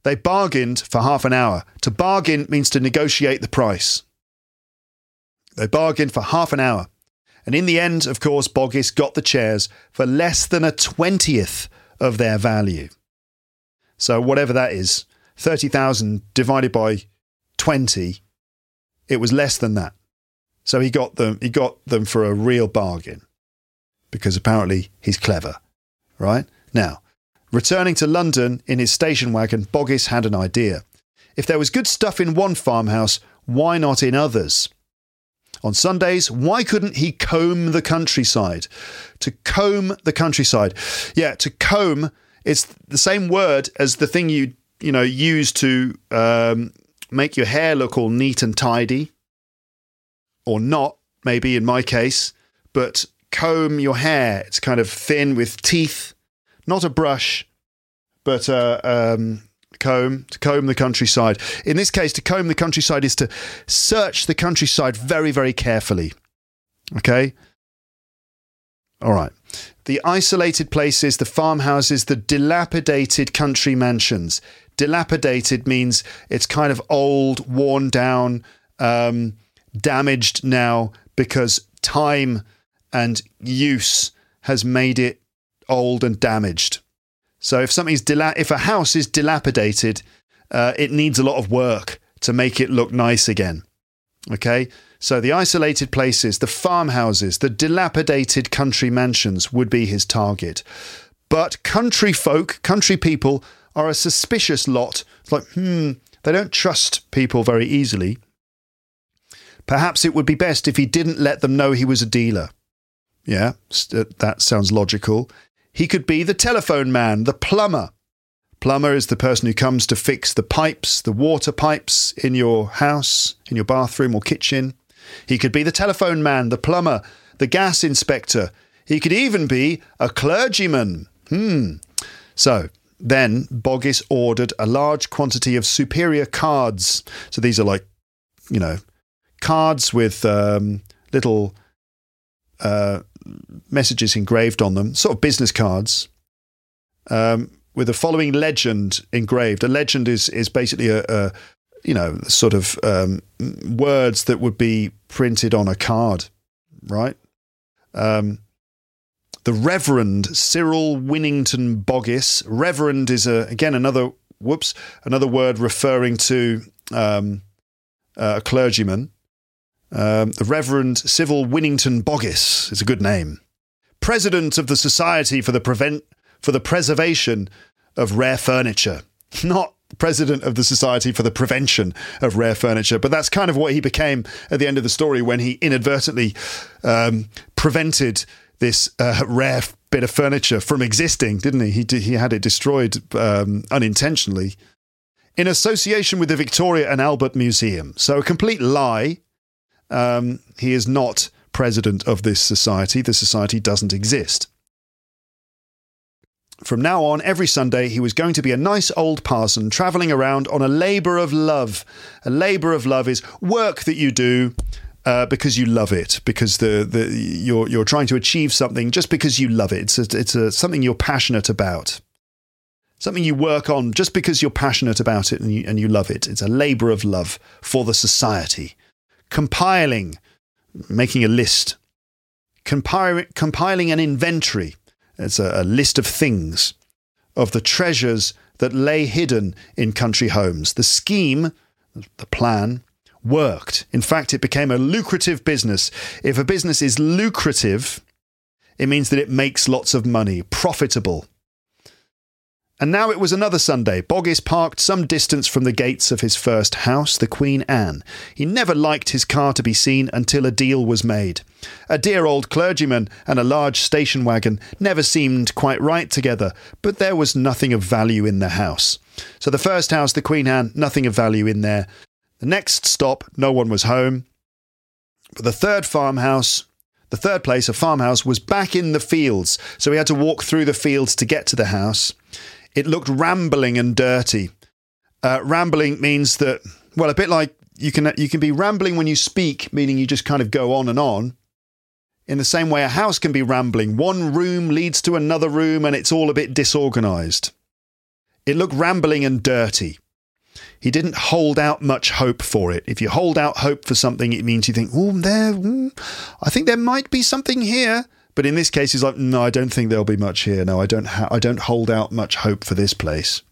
They bargained for half an hour. To bargain means to negotiate the price. They bargained for half an hour. And in the end, of course, Boggess got the chairs for less than a twentieth of their value. So whatever that is, thirty thousand divided by twenty, it was less than that. So he got them, he got them for a real bargain, because apparently he's clever, right? Now, returning to London in his station wagon, Boggess had an idea. If there was good stuff in one farmhouse, why not in others? On Sundays, why couldn't he comb the countryside? To comb the countryside. Yeah, to comb, it's the same word as the thing you you know, used to um, make your hair look all neat and tidy, or not, maybe in my case, but comb your hair. It's kind of thin with teeth, not a brush, but a um, comb, to comb the countryside. In this case, to comb the countryside is to search the countryside very, very carefully. Okay? All right. The isolated places, the farmhouses, the dilapidated country mansions. Dilapidated means it's kind of old, worn down, um, damaged now because time and use has made it old and damaged. So if something's dila- if a house is dilapidated, uh, it needs a lot of work to make it look nice again. Okay? So the isolated places, the farmhouses, the dilapidated country mansions would be his target. But country folk, country people, are a suspicious lot. It's like, hmm, they don't trust people very easily. Perhaps it would be best if he didn't let them know he was a dealer. Yeah, st- that sounds logical. He could be the telephone man, the plumber. Plumber is the person who comes to fix the pipes, the water pipes in your house, in your bathroom or kitchen. He could be the telephone man, the plumber, the gas inspector. He could even be a clergyman. Hmm. So then Boggis ordered a large quantity of superior cards. So these are like, you know, cards with um, little uh, messages engraved on them, sort of business cards, um, with the following legend engraved. A legend is is basically a, a you know, sort of um, words that would be printed on a card, right? Um, the Reverend Cyril Winnington Boggis. Reverend is, a, again, another, whoops, another word referring to um, a clergyman. Um, the Reverend Cyril Winnington Boggis is a good name. President of the Society for the Prevent for the Preservation of Rare Furniture. Not president of the Society for the Prevention of Rare Furniture, but that's kind of what he became at the end of the story when he inadvertently um, prevented this uh, rare bit of furniture from existing, didn't he? He, he had it destroyed um, unintentionally. In association with the Victoria and Albert Museum. So a complete lie. Um, he is not president of this society. The society doesn't exist. From now on, every Sunday, he was going to be a nice old parson travelling around on a labour of love. A labour of love is work that you do uh, because you love it, because the, the you're you're trying to achieve something just because you love it. It's a, it's a, something you're passionate about, something you work on just because you're passionate about it and you, and you love it. It's a labour of love for the society. Compiling, making a list, Compir- compiling an inventory. It's a, a list of things, of the treasures that lay hidden in country homes. The scheme, the plan, worked. In fact, it became a lucrative business. If a business is lucrative, it means that it makes lots of money, profitable. And now it was another Sunday. Boggis parked some distance from the gates of his first house, the Queen Anne. He never liked his car to be seen until a deal was made. A dear old clergyman and a large station wagon never seemed quite right together, but there was nothing of value in the house. So the first house, the Queen Anne, nothing of value in there. The next stop, no one was home. But the third farmhouse, the third place, a farmhouse, was back in the fields, so he had to walk through the fields to get to the house. It looked rambling and dirty. Uh, rambling means that, well, a bit like you can you can be rambling when you speak, meaning you just kind of go on and on. In the same way, a house can be rambling. One room leads to another room and it's all a bit disorganised. It looked rambling and dirty. He didn't hold out much hope for it. If you hold out hope for something, it means you think, oh, there, I think there might be something here. But in this case, he's like, no, I don't think there'll be much here. No, I don't ha- I don't hold out much hope for this place.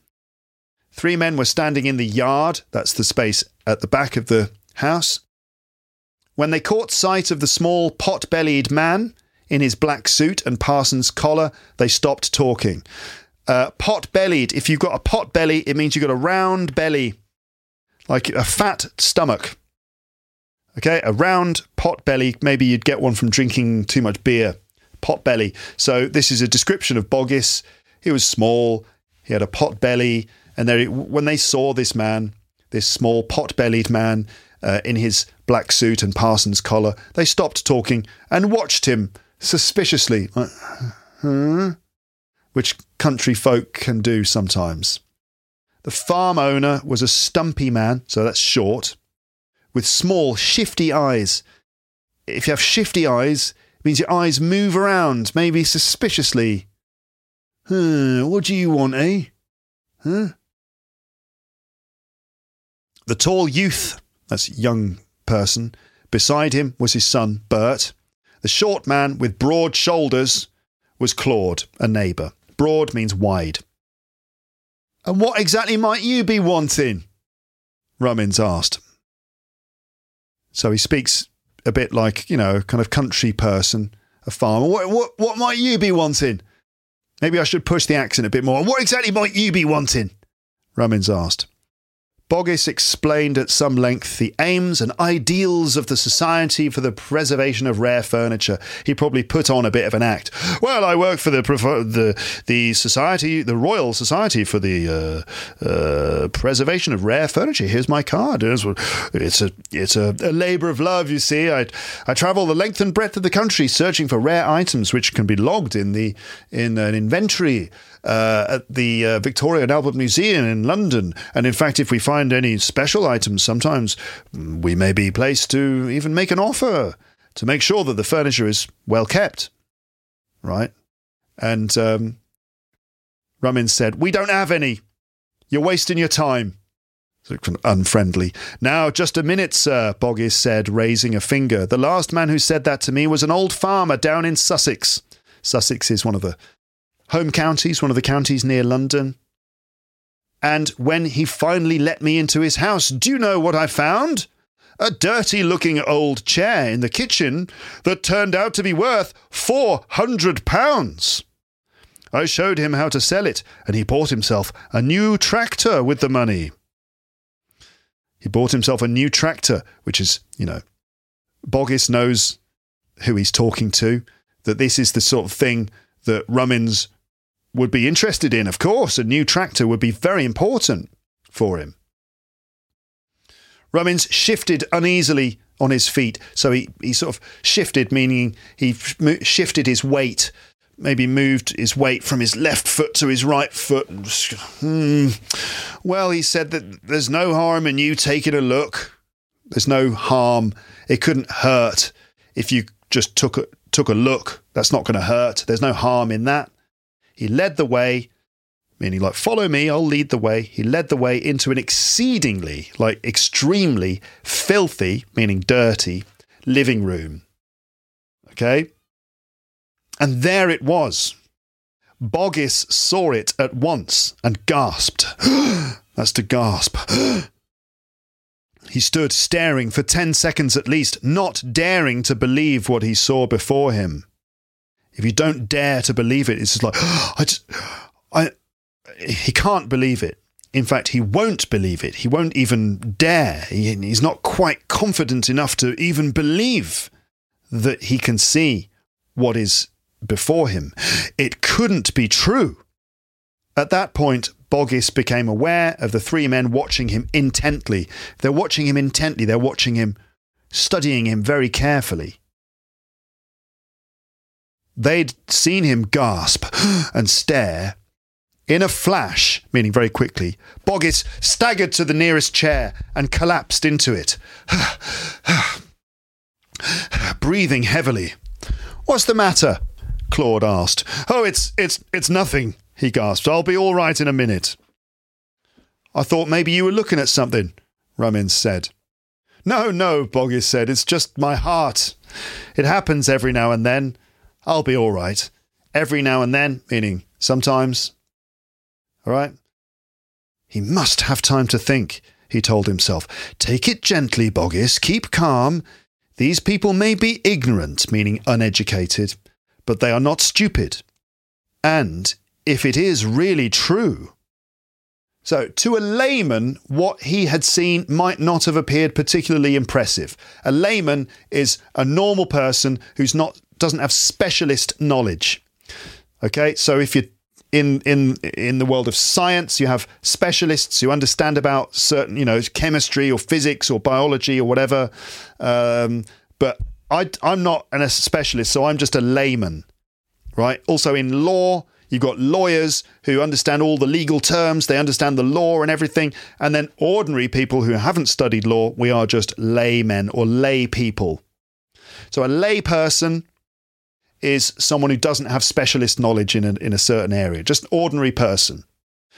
Three men were standing in the yard. That's the space at the back of the house. When they caught sight of the small pot-bellied man in his black suit and parson's collar, they stopped talking. Uh, pot-bellied. If you've got a pot belly, it means you've got a round belly, like a fat stomach. Okay, a round pot belly. Maybe you'd get one from drinking too much beer. Pot belly. So this is a description of Boggis. He was small. He had a pot belly. And they, when they saw this man, this small pot-bellied man uh, in his black suit and parson's collar, they stopped talking and watched him suspiciously. Like, huh? Which country folk can do sometimes. The farm owner was a stumpy man, so that's short, with small, shifty eyes. If you have shifty eyes, it means your eyes move around, maybe suspiciously. Huh, what do you want, eh? Huh? The tall youth, that's young person, beside him was his son, Bert. The short man with broad shoulders was Claude, a neighbour. Broad means wide. And what exactly might you be wanting? Rummins asked. So he speaks a bit like, you know, kind of country person, a farmer. What, what, what might you be wanting? Maybe I should push the accent a bit more. What exactly might you be wanting? Rummins asked. Boggess explained at some length the aims and ideals of the Society for the Preservation of Rare Furniture. He probably put on a bit of an act. Well, I work for the the the Society, the Royal Society for the uh, uh, Preservation of Rare Furniture. Here's my card. It's a it's a, a labour of love, you see. I I travel the length and breadth of the country searching for rare items which can be logged in the in an inventory. Uh, at the uh, Victoria and Albert Museum in London. And in fact, if we find any special items, sometimes we may be placed to even make an offer to make sure that the furniture is well kept. Right? And um, Rummins said, "We don't have any. You're wasting your time." So unfriendly. "Now, just a minute, sir," Boggess said, raising a finger. "The last man who said that to me was an old farmer down in Sussex." Sussex is one of the home counties, one of the counties near London. "And when he finally let me into his house, do you know what I found? A dirty-looking old chair in the kitchen that turned out to be worth four hundred pounds. I showed him how to sell it, and he bought himself a new tractor with the money." He bought himself a new tractor, which is, you know, Boggess knows who he's talking to, that this is the sort of thing that Rummins would be interested in. Of course, a new tractor would be very important for him. Rummins shifted uneasily on his feet. So he, he sort of shifted, meaning he shifted his weight, maybe moved his weight from his left foot to his right foot. Hmm. Well, he said that there's no harm in you taking a look. There's no harm. It couldn't hurt if you just took a, took a look. That's not going to hurt. There's no harm in that. He led the way, meaning like, follow me, I'll lead the way. He led the way into an exceedingly, like extremely filthy, meaning dirty, living room. Okay? And there it was. Boggess saw it at once and gasped. That's to gasp. He stood staring for ten seconds at least, not daring to believe what he saw before him. If you don't dare to believe it, it's just like, oh, I just, I, he can't believe it. In fact, he won't believe it. He won't even dare. He, he's not quite confident enough to even believe that he can see what is before him. It couldn't be true. At that point, Boggess became aware of the three men watching him intently. They're watching him intently. They're watching him, studying him very carefully. They'd seen him gasp and stare. In a flash, meaning very quickly, Boggess staggered to the nearest chair and collapsed into it, breathing heavily. "What's the matter?" Claude asked. "Oh, it's it's it's nothing," he gasped. "I'll be all right in a minute." "I thought maybe you were looking at something," Rummins said. No, no, Boggess said. "It's just my heart. It happens every now and then. I'll be all right." Every now and then, meaning sometimes. All right? He must have time to think, he told himself. Take it gently, Boggess. Keep calm. These people may be ignorant, meaning uneducated, but they are not stupid. And if it is really true. So, to a layman, what he had seen might not have appeared particularly impressive. A layman is a normal person who's not doesn't have specialist knowledge. Okay, so if you in in in the world of science, you have specialists who understand about certain, you know, chemistry or physics or biology or whatever. Um, but I, I'm not an, a specialist, so I'm just a layman, right? Also in law, you've got lawyers who understand all the legal terms. They understand the law and everything. And then ordinary people who haven't studied law, we are just laymen or lay people. So a lay person is someone who doesn't have specialist knowledge in a, in a certain area, just an ordinary person.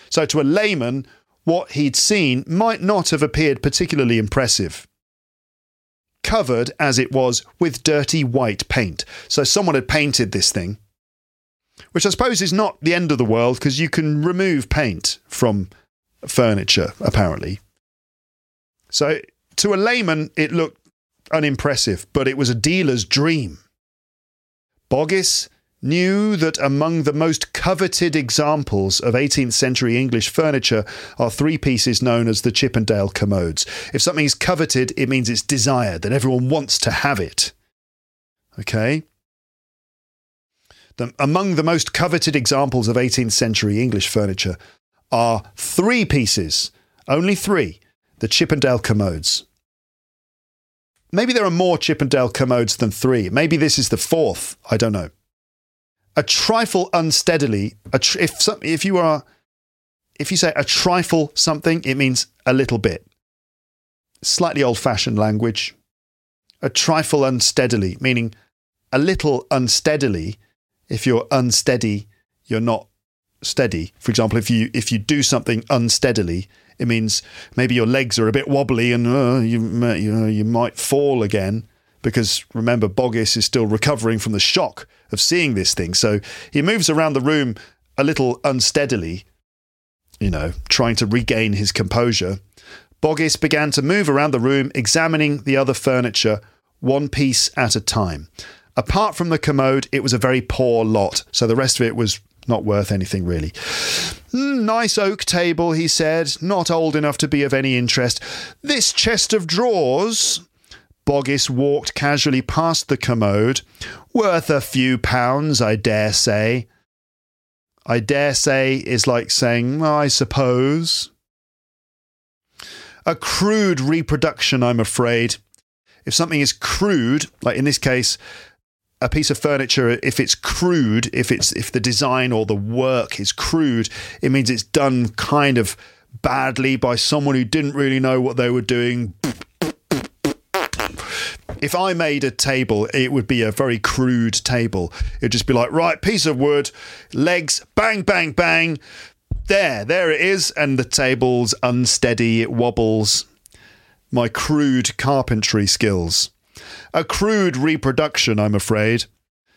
So to a layman, what he'd seen might not have appeared particularly impressive, covered as it was with dirty white paint. So someone had painted this thing, which I suppose is not the end of the world because you can remove paint from furniture, apparently. So to a layman, it looked unimpressive, but it was a dealer's dream. Boggess knew that among the most coveted examples of eighteenth century English furniture are three pieces known as the Chippendale commodes. If something is coveted, it means it's desired, that everyone wants to have it. Okay? The, among the most coveted examples of eighteenth century English furniture are three pieces, only three, the Chippendale commodes. Maybe there are more Chippendale commodes than three. Maybe this is the fourth. I don't know. A trifle unsteadily. A tr- if some, if you are, if you say a trifle something, it means a little bit. Slightly old-fashioned language. A trifle unsteadily, meaning a little unsteadily. If you're unsteady, you're not steady. For example, if you if you do something unsteadily, it means maybe your legs are a bit wobbly and uh, you you know you might fall again. Because remember, Boggess is still recovering from the shock of seeing this thing, so he moves around the room a little unsteadily, you know, trying to regain his composure. Boggess began to move around the room, examining the other furniture one piece at a time. Apart from the commode, it was a very poor lot, so the rest of it was not worth anything, really. Nice oak table, he said, not old enough to be of any interest. This chest of drawers, Boggess walked casually past the commode, worth a few pounds, I dare say. I dare say is like saying, I suppose. A crude reproduction, I'm afraid. If something is crude, like in this case, a piece of furniture, if it's crude, if it's if the design or the work is crude, it means it's done kind of badly by someone who didn't really know what they were doing. If I made a table, it would be a very crude table. It'd just be like, right, piece of wood, legs, bang, bang, bang. There, there it is. And the table's unsteady, it wobbles. My crude carpentry skills. A crude reproduction, I'm afraid.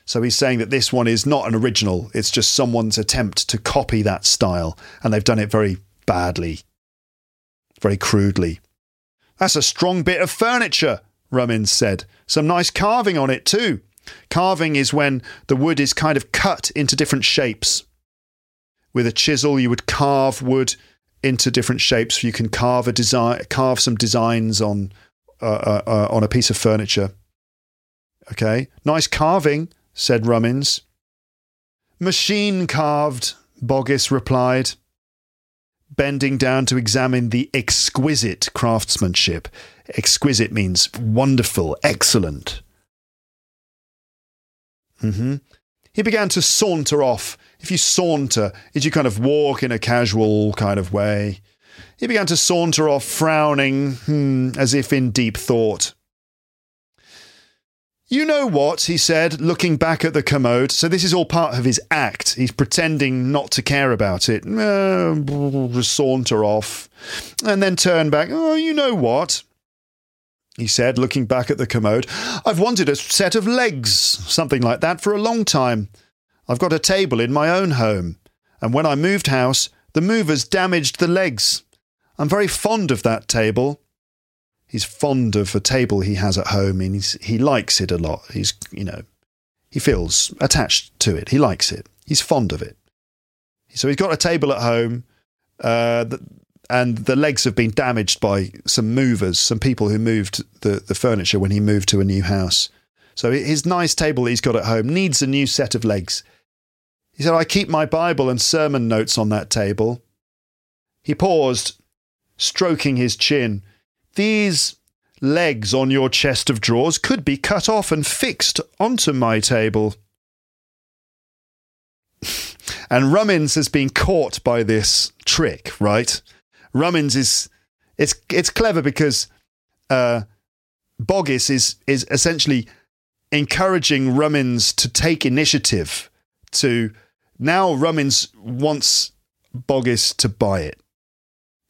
So he's saying that this one is not an original. It's just someone's attempt to copy that style. And they've done it very badly. Very crudely. That's a strong bit of furniture, Rummins said. Some nice carving on it too. Carving is when the wood is kind of cut into different shapes. With a chisel, you would carve wood into different shapes. You can carve a design, carve some designs on Uh, uh, uh, on a piece of furniture. Okay, nice carving, said Rummins. Machine carved, Boggess replied, bending down to examine the exquisite craftsmanship. Exquisite means wonderful, excellent. Mm-hmm. He began to saunter off. If you saunter, is you kind of walk in a casual kind of way. He began to saunter off, frowning, hmm, as if in deep thought. You know what, he said, looking back at the commode. So this is all part of his act. He's pretending not to care about it. Uh, saunter off. And then turn back. Oh, you know what, he said, looking back at the commode. I've wanted a set of legs, something like that, for a long time. I've got a table in my own home. And when I moved house, the movers damaged the legs. I'm very fond of that table. He's fond of a table he has at home, and he's, he likes it a lot. He's, you know, he feels attached to it. He likes it. He's fond of it. So he's got a table at home, uh, and the legs have been damaged by some movers, some people who moved the, the furniture when he moved to a new house. So his nice table he's got at home needs a new set of legs. He said, I keep my Bible and sermon notes on that table. He paused, stroking his chin. These legs on your chest of drawers could be cut off and fixed onto my table. And Rummins has been caught by this trick, right? Rummins is, it's it's clever because uh, Boggess is, is essentially encouraging Rummins to take initiative to, now Rummins wants Boggess to buy it,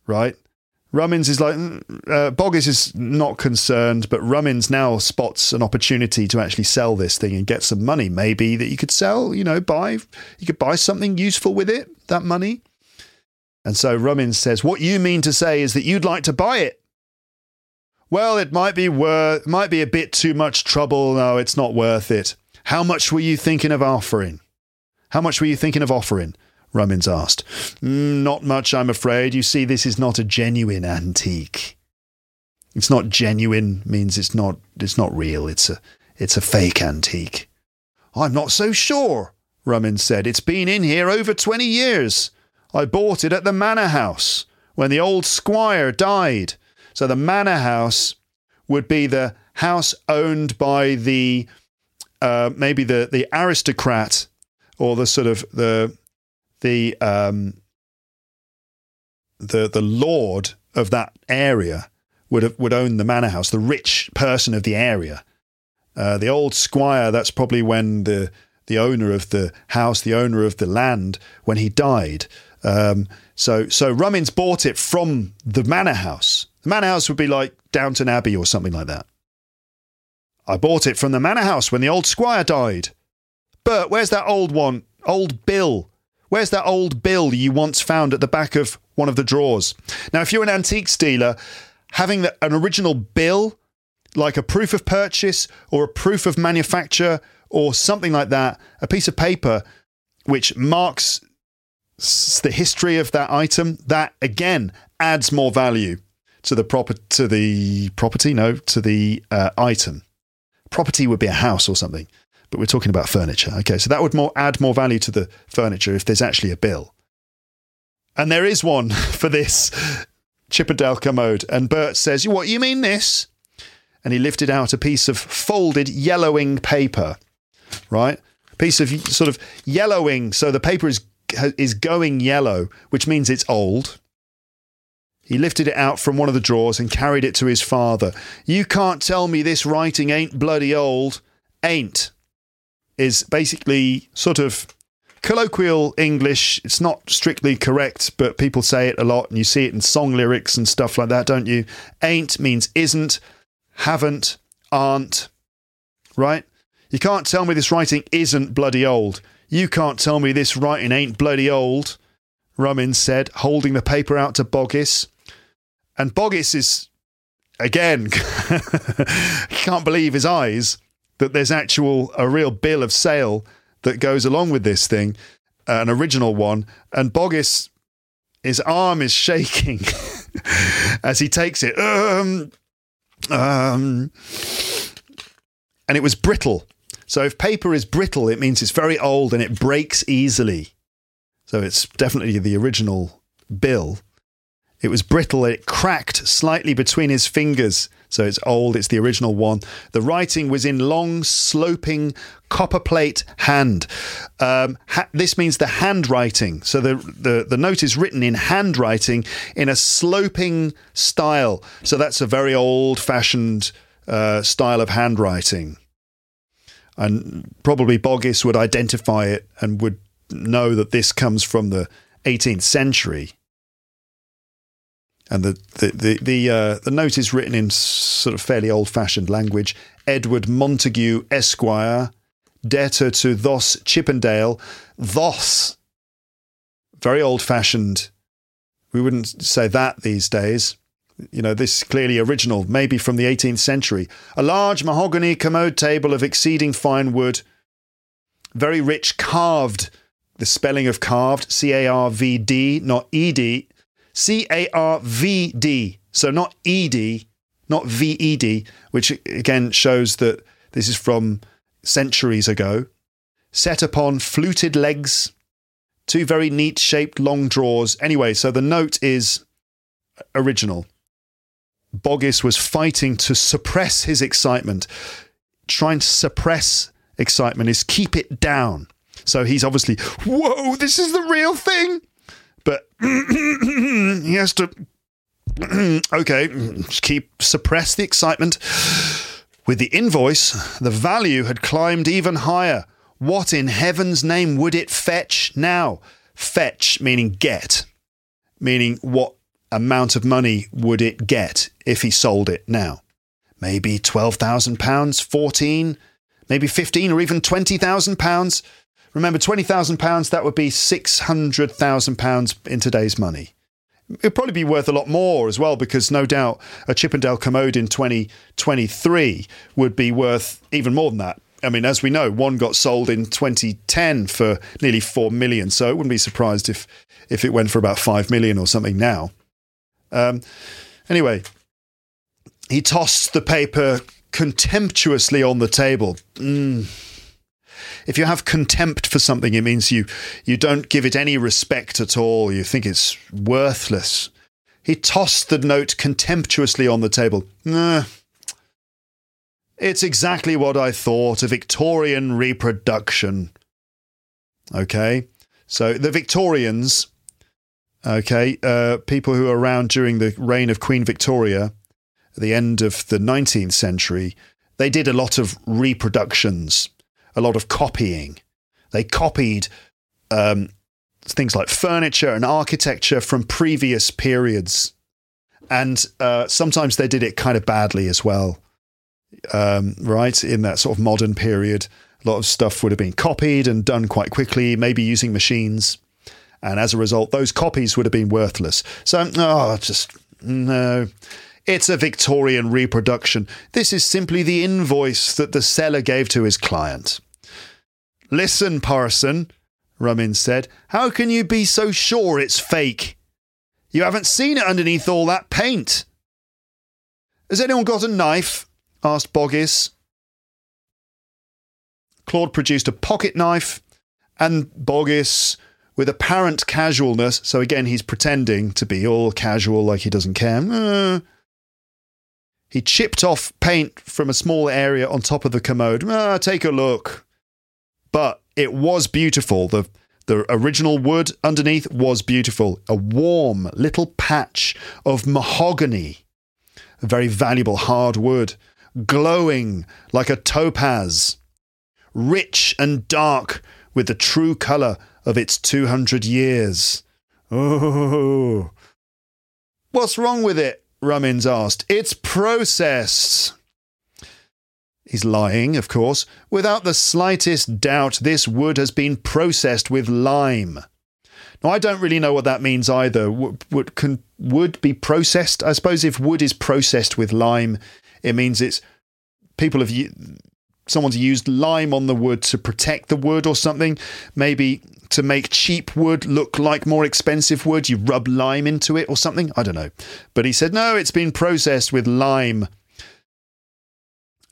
right? Rummins is like, uh, Boggess is not concerned, but Rummins now spots an opportunity to actually sell this thing and get some money, maybe, that you could sell, you know, buy, you could buy something useful with it, that money. And so Rummins says, what you mean to say is that you'd like to buy it? Well, it might be worth, might be a bit too much trouble. No, it's not worth it. How much were you thinking of offering? How much were you thinking of offering? Rummins asked. Not much, I'm afraid. You see, this is not a genuine antique. It's not genuine means it's not it's not real. It's a it's a fake antique. I'm not so sure, Rummins said. It's been in here over twenty years. I bought it at the manor house when the old squire died. So the manor house would be the house owned by the uh, maybe the the aristocrat or the sort of the the um, the the lord of that area would have, would own the manor house, the rich person of the area. Uh, the old squire, that's probably when the the owner of the house, the owner of the land, when he died. Um, so so Rummins bought it from the manor house. The manor house would be like Downton Abbey or something like that. I bought it from the manor house when the old squire died. But where's that old one? Old Bill. Where's that old bill you once found at the back of one of the drawers? Now, if you're an antiques dealer, having the, an original bill, like a proof of purchase or a proof of manufacture or something like that, a piece of paper which marks the history of that item, that, again, adds more value to the, proper, to the property, no, to the uh, item. Property would be a house or something. But we're talking about furniture. Okay, so that would more add more value to the furniture if there's actually a bill. And there is one for this Chippendale commode. And Bert says, what, you mean this? And he lifted out a piece of folded yellowing paper, right? A piece of sort of yellowing. So the paper is is going yellow, which means it's old. He lifted it out from one of the drawers and carried it to his father. You can't tell me this writing ain't bloody old. Ain't. Is basically sort of colloquial English. It's not strictly correct, but people say it a lot, and you see it in song lyrics and stuff like that, don't you? Ain't means isn't, haven't, aren't, right? You can't tell me this writing isn't bloody old. You can't tell me this writing ain't bloody old, Rummins said, holding the paper out to Boggess. And Boggess is, again, he can't believe his eyes, that there's actual, a real bill of sale that goes along with this thing, an original one. And Boggess, his arm is shaking as he takes it. Um, um, and it was brittle. So if paper is brittle, it means it's very old and it breaks easily. So it's definitely the original bill. It was brittle. It cracked slightly between his fingers. So it's old, it's the original one. The writing was in long, sloping, copperplate hand. Um, ha- this means the handwriting. So the, the, the note is written in handwriting in a sloping style. So that's a very old-fashioned uh, style of handwriting. And probably Boggess would identify it and would know that this comes from the eighteenth century. And the the the the, uh, the note is written in sort of fairly old-fashioned language. Edward Montague, Esquire, debtor to Thos Chippendale. Thos, very old-fashioned. We wouldn't say that these days. You know, this is clearly original, maybe from the eighteenth century. A large mahogany commode table of exceeding fine wood, very rich, carved. The spelling of carved, C A R V D, not E D. C A R V D, so not E D, not V E D, which again shows that this is from centuries ago. Set upon fluted legs Two very neat shaped long drawers. Anyway, so the note is original. Boggis was fighting to suppress his excitement. Trying to suppress excitement is keep it down. So he's obviously, whoa, this is the real thing. But he has to, okay, just keep, suppress the excitement. With the invoice, the value had climbed even higher. What in heaven's name would it fetch now? Fetch, meaning get, meaning what amount of money would it get if he sold it now? Maybe twelve thousand pounds, fourteen, maybe fifteen, or even twenty thousand pounds. Remember, twenty thousand pounds, that would be six hundred thousand pounds in today's money. It'd probably be worth a lot more as well, because no doubt a Chippendale commode in twenty twenty-three would be worth even more than that. I mean, as we know, one got sold in twenty ten for nearly four million, so it wouldn't be surprised if, if it went for about five million or something now. Um, anyway, he tossed the paper contemptuously on the table. Mm. If you have contempt for something, it means you, you don't give it any respect at all. You think it's worthless. He tossed the note contemptuously on the table. Nah. It's exactly what I thought, a Victorian reproduction. Okay, so the Victorians, okay, uh, people who were around during the reign of Queen Victoria, at the end of the nineteenth century, they did a lot of reproductions, a lot of copying. They copied um, things like furniture and architecture from previous periods. And uh, sometimes they did it kind of badly as well. Um, right, in that sort of modern period, a lot of stuff would have been copied and done quite quickly, maybe using machines. And as a result, those copies would have been worthless. So, oh, just no. It's a Victorian reproduction. This is simply the invoice that the seller gave to his client. Listen, Parson, Rummage said, how can you be so sure it's fake? You haven't seen it underneath all that paint. Has anyone got a knife? Asked Boggis. Claude produced a pocket knife, and Boggis, with apparent casualness, so again he's pretending to be all casual like he doesn't care, uh, he chipped off paint from a small area on top of the commode. Uh, take a look. But it was beautiful. The, the original wood underneath was beautiful. A warm little patch of mahogany, a very valuable hard wood, glowing like a topaz, rich and dark with the true colour of its two hundred years. Oh. What's wrong with it? Rummins asked. It's processed. He's lying, of course. Without the slightest doubt, this wood has been processed with lime. Now, I don't really know what that means either. Would, would, can, would be processed? I suppose if wood is processed with lime, it means it's people have someone's used lime on the wood to protect the wood or something. Maybe to make cheap wood look like more expensive wood, you rub lime into it or something. I don't know. But he said, no, it's been processed with lime.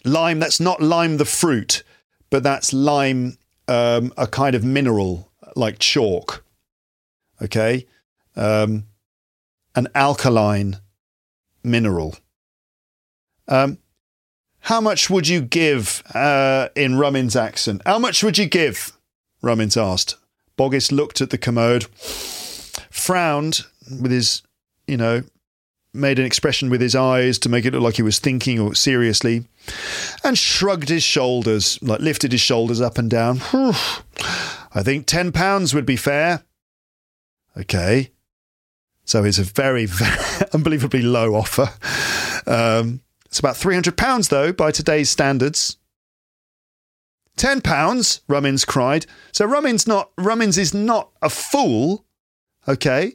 Lime, that's not lime the fruit, but that's lime, um, a kind of mineral like chalk. Okay? Um, an alkaline mineral. Um, how much would you give, uh, in Rummin's accent? How much would you give? Rummin's asked. Boggis looked at the commode, frowned with his, you know, made an expression with his eyes to make it look like he was thinking or seriously, and shrugged his shoulders, like lifted his shoulders up and down. Whew. I think ten pounds would be fair. Okay. So it's a very, very unbelievably low offer. Um, It's about three hundred pounds, though, by today's standards. ten pounds, Rummins cried. So Rummins not Rummins is not a fool, okay?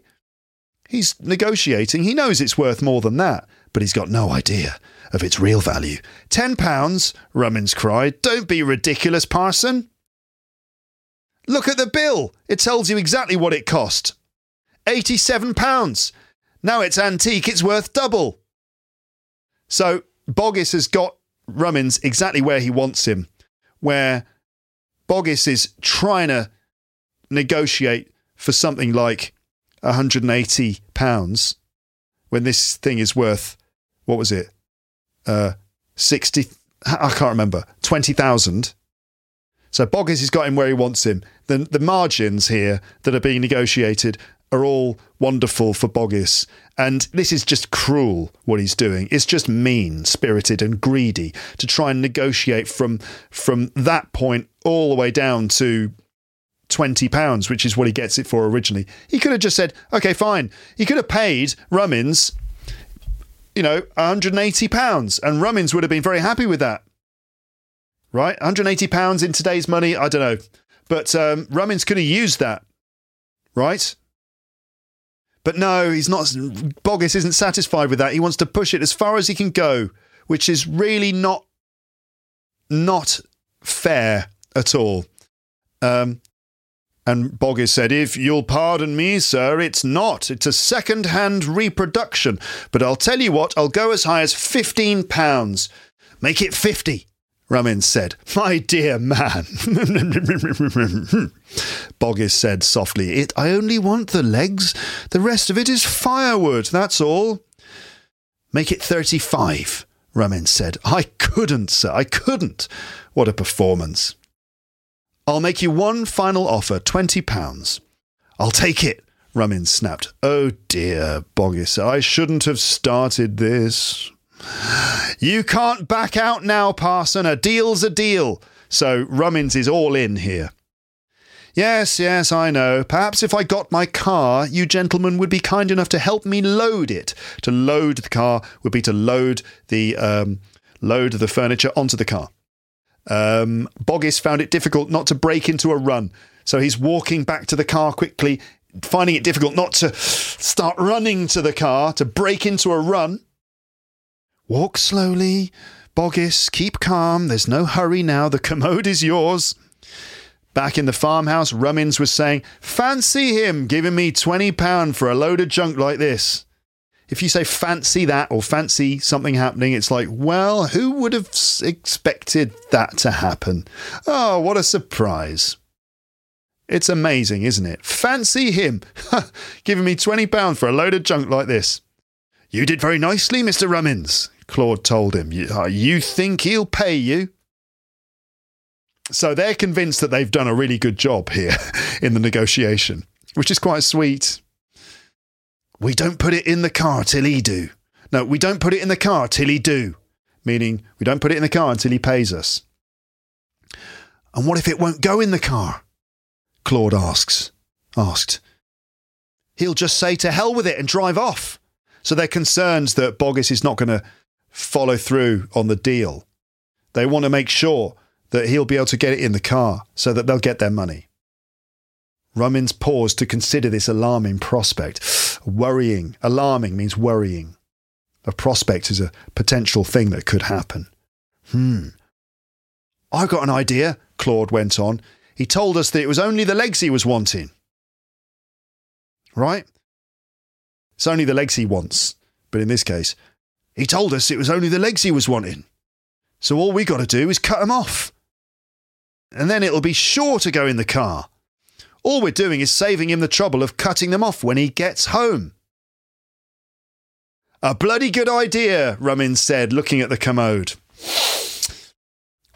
He's negotiating. He knows it's worth more than that, but he's got no idea of its real value. ten pounds, Rummins cried. Don't be ridiculous, Parson. Look at the bill. It tells you exactly what it cost. eighty-seven pounds. Now it's antique. It's worth double. So Boggis has got Rummins exactly where he wants him, where Boggis is trying to negotiate for something like one hundred and eighty pounds when this thing is worth, what was it? Uh, sixty, I can't remember, twenty thousand. So Boggers has got him where he wants him. The, the margins here that are being negotiated are all wonderful for Boggess. And this is just cruel, what he's doing. It's just mean-spirited and greedy to try and negotiate from from that point all the way down to twenty pounds, which is what he gets it for originally. He could have just said, OK, fine. He could have paid Rummins, you know, one hundred and eighty pounds, and Rummins would have been very happy with that. Right? one hundred and eighty pounds in today's money, I don't know. But um, Rummins could have used that, right? But no, he's not. Boggess isn't satisfied with that. He wants to push it as far as he can go, which is really not not fair at all. Um, and Boggess said, "If you'll pardon me, sir, it's not. It's a second-hand reproduction. But I'll tell you what, I'll go as high as fifteen pounds. Make it fifty." Rummins said. "My dear man," Boggess said softly, It, I only want the legs. The rest of it is firewood, that's all." "Make it thirty-five, Rummins said. "I couldn't, sir, I couldn't." What a performance. "I'll make you one final offer, twenty pounds. "I'll take it," Rummins snapped. "Oh dear," Boggess said, "I shouldn't have started this." "You can't back out now, Parson. A deal's a deal." So Rummins is all in here. "Yes, yes, I know. Perhaps if I got my car, you gentlemen would be kind enough to help me load it." To load the car would be to load the um, load the furniture onto the car. Um, Boggess found it difficult not to break into a run, so he's walking back to the car quickly, finding it difficult not to start running to the car, to break into a run. "Walk slowly, Boggess. Keep calm. There's no hurry now. The commode is yours." Back in the farmhouse, Rummins was saying, "Fancy him giving me twenty pounds for a load of junk like this." If you say fancy that or fancy something happening, it's like, well, who would have expected that to happen? Oh, what a surprise. It's amazing, isn't it? Fancy him giving me twenty pounds for a load of junk like this. "You did very nicely, Mister Rummins," Claude told him. You, uh, you think he'll pay you?" So they're convinced that they've done a really good job here in the negotiation, which is quite sweet. "We don't put it in the car till he do." No, "we don't put it in the car till he do," meaning we don't put it in the car until he pays us. "And what if it won't go in the car?" Claude asks. asked. "He'll just say to hell with it and drive off." So they're concerned that Boggess is not going to follow through on the deal. They want to make sure that he'll be able to get it in the car so that they'll get their money. Rummins paused to consider this alarming prospect. Worrying. Alarming means worrying. A prospect is a potential thing that could happen. Hmm. "I've got an idea," Claude went on. "He told us that it was only the legs he was wanting." Right? It's only the legs he wants. But in this case, he told us it was only the legs he was wanting. So all we got to do is cut him off. And then it'll be sure to go in the car. All we're doing is saving him the trouble of cutting them off when he gets home. "A bloody good idea," Rummins said, looking at the commode.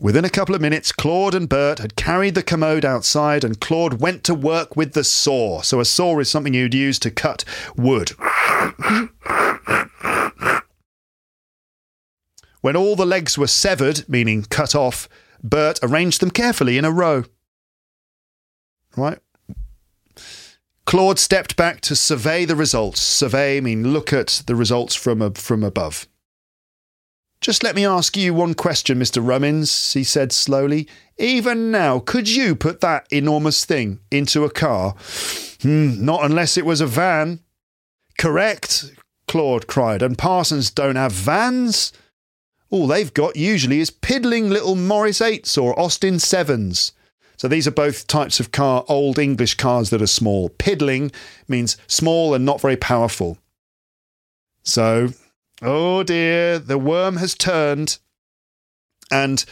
Within a couple of minutes, Claude and Bert had carried the commode outside and Claude went to work with the saw. So a saw is something you'd use to cut wood. When all the legs were severed, meaning cut off, Bert arranged them carefully in a row. Right? Claude stepped back to survey the results. Survey means look at the results from a, from above. "Just let me ask you one question, Mister Rummins," he said slowly. "Even now, could you put that enormous thing into a car?" Mm, "Not unless it was a van." "Correct," Claude cried. "And Parsons don't have vans. All they've got usually is piddling little Morris eights or Austin sevens." So these are both types of car, old English cars that are small. Piddling means small and not very powerful. So... oh dear, the worm has turned. And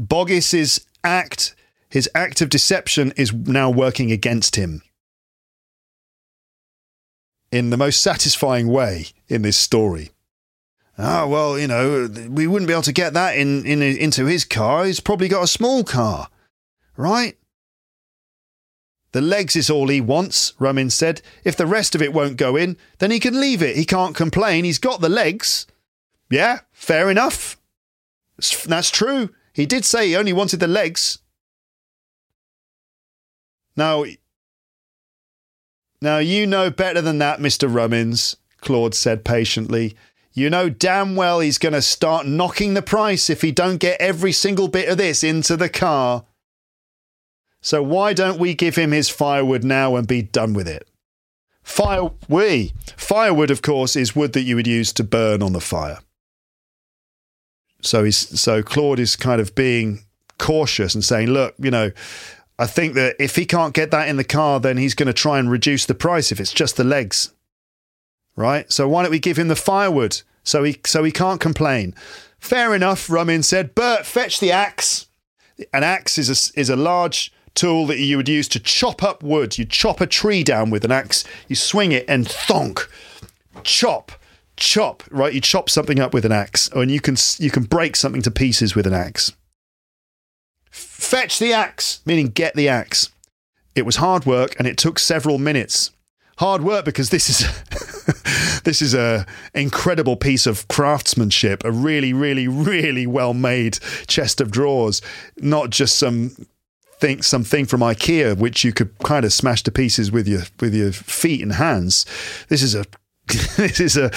Boggess's act, his act of deception is now working against him. in the most satisfying way in this story. Ah, oh, well, you know, we wouldn't be able to get that in, in into his car. He's probably got a small car, right? The legs is all he wants, Rummage said. If the rest of it won't go in, then he can leave it. He can't complain. He's got the legs. Yeah, fair enough. That's true. He did say he only wanted the legs. Now, now you know better than that, Mister Rummins, Claude said patiently. You know damn well he's going to start knocking the price if he don't get every single bit of this into the car. So why don't we give him his firewood now and be done with it? Fire, we. Firewood, of course, is wood that you would use to burn on the fire. So he's, so Claude is kind of being cautious and saying, look, you know, I think that if he can't get that in the car, then he's going to try and reduce the price if it's just the legs. Right? So why don't we give him the firewood so he so he can't complain? Fair enough, Rummin said. Bert, fetch the axe. An axe is a, is a large tool that you would use to chop up wood. You chop a tree down with an axe. You swing it and thonk. Chop. Chop. Right? You chop something up with an axe. And you can you can break something to pieces with an axe. Fetch the axe, meaning get the axe. It was hard work and it took several minutes. Hard work because this is this is a incredible piece of craftsmanship, a really, really, really well-made chest of drawers, not just some thing, something from IKEA which you could kind of smash to pieces with your with your feet and hands. This is a this is a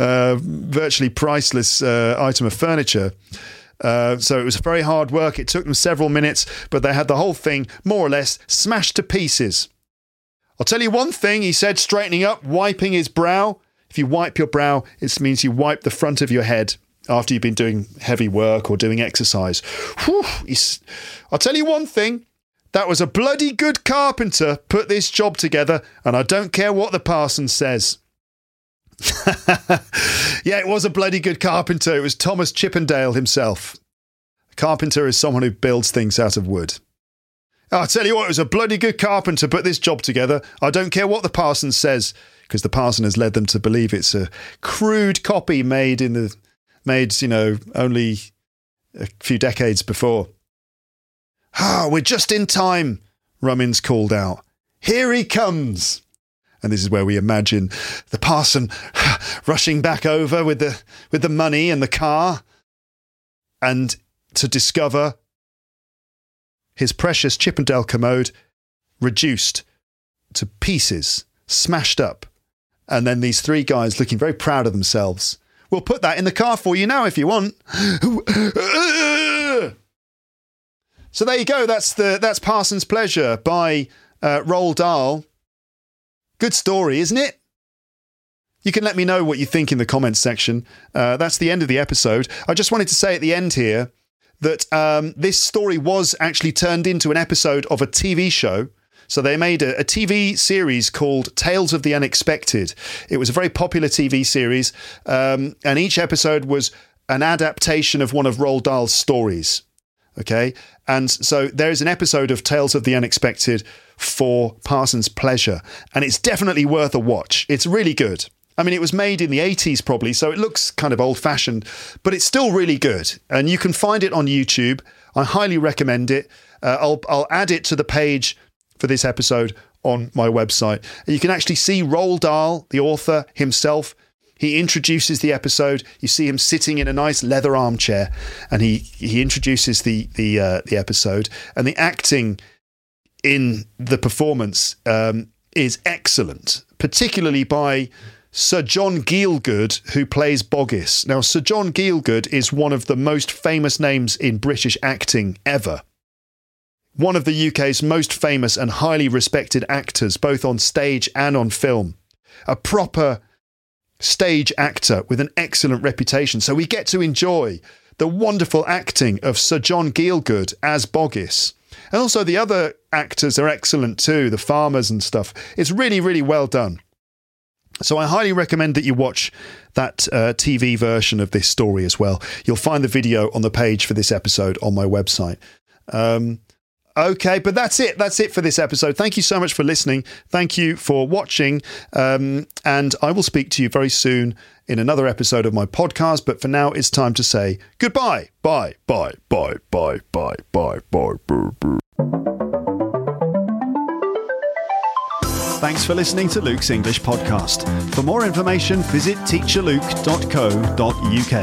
uh, virtually priceless uh, item of furniture. Uh, so it was very hard work. It took them several minutes, but they had the whole thing more or less smashed to pieces. I'll tell you one thing, he said, straightening up, wiping his brow. If you wipe your brow, it means you wipe the front of your head after you've been doing heavy work or doing exercise. Whew, I'll tell you one thing, that was a bloody good carpenter put this job together, and I don't care what the parson says. Yeah, it was a bloody good carpenter. It was Thomas Chippendale himself. A carpenter is someone who builds things out of wood. I'll tell you what, it was a bloody good carpenter put this job together. I don't care what the parson says, because the parson has led them to believe it's a crude copy made in the made, you know, only a few decades before. Ah, we're just in time, Rummins called out. Here he comes. And this is where we imagine the parson rushing back over with the with the money and the car, and to discover his precious Chippendale commode reduced to pieces, smashed up. And then these three guys looking very proud of themselves. We'll put that in the car for you now if you want. So there you go. That's the that's Parson's Pleasure by uh, Roald Dahl. Good story, isn't it? You can let me know what you think in the comments section. Uh, that's the end of the episode. I just wanted to say at the end here that um, this story was actually turned into an episode of a T V show. So they made a, a T V series called Tales of the Unexpected. It was a very popular T V series, um, and each episode was an adaptation of one of Roald Dahl's stories. Okay, and so there is an episode of Tales of the Unexpected for Parson's Pleasure, and it's definitely worth a watch. It's really good. I mean, it was made in the eighties probably, so it looks kind of old-fashioned, but it's still really good, and you can find it on YouTube. I highly recommend it. Uh, I'll I'll add it to the page for this episode on my website. You can actually see Roald Dahl, the author himself. He introduces the episode. You see him sitting in a nice leather armchair, and he he introduces the the uh, the episode. And the acting in the performance um, is excellent, particularly by Sir John Gielgud, who plays Boggis. Now, Sir John Gielgud is one of the most famous names in British acting ever. One of the U K's most famous and highly respected actors, both on stage and on film. A proper stage actor with an excellent reputation. So we get to enjoy the wonderful acting of Sir John Gielgud as Boggis. And also the other actors are excellent too, the farmers and stuff. It's really, really well done. So I highly recommend that you watch that uh, T V version of this story as well. You'll find the video on the page for this episode on my website. Um, Okay, but that's it. That's it for this episode. Thank you so much for listening. Thank you for watching. Um, and I will speak to you very soon in another episode of my podcast. But for now, it's time to say goodbye. Bye, bye, bye, bye, bye, bye, bye, bye, bye. Thanks for listening to Luke's English Podcast. For more information, visit teacher luke dot co dot u k.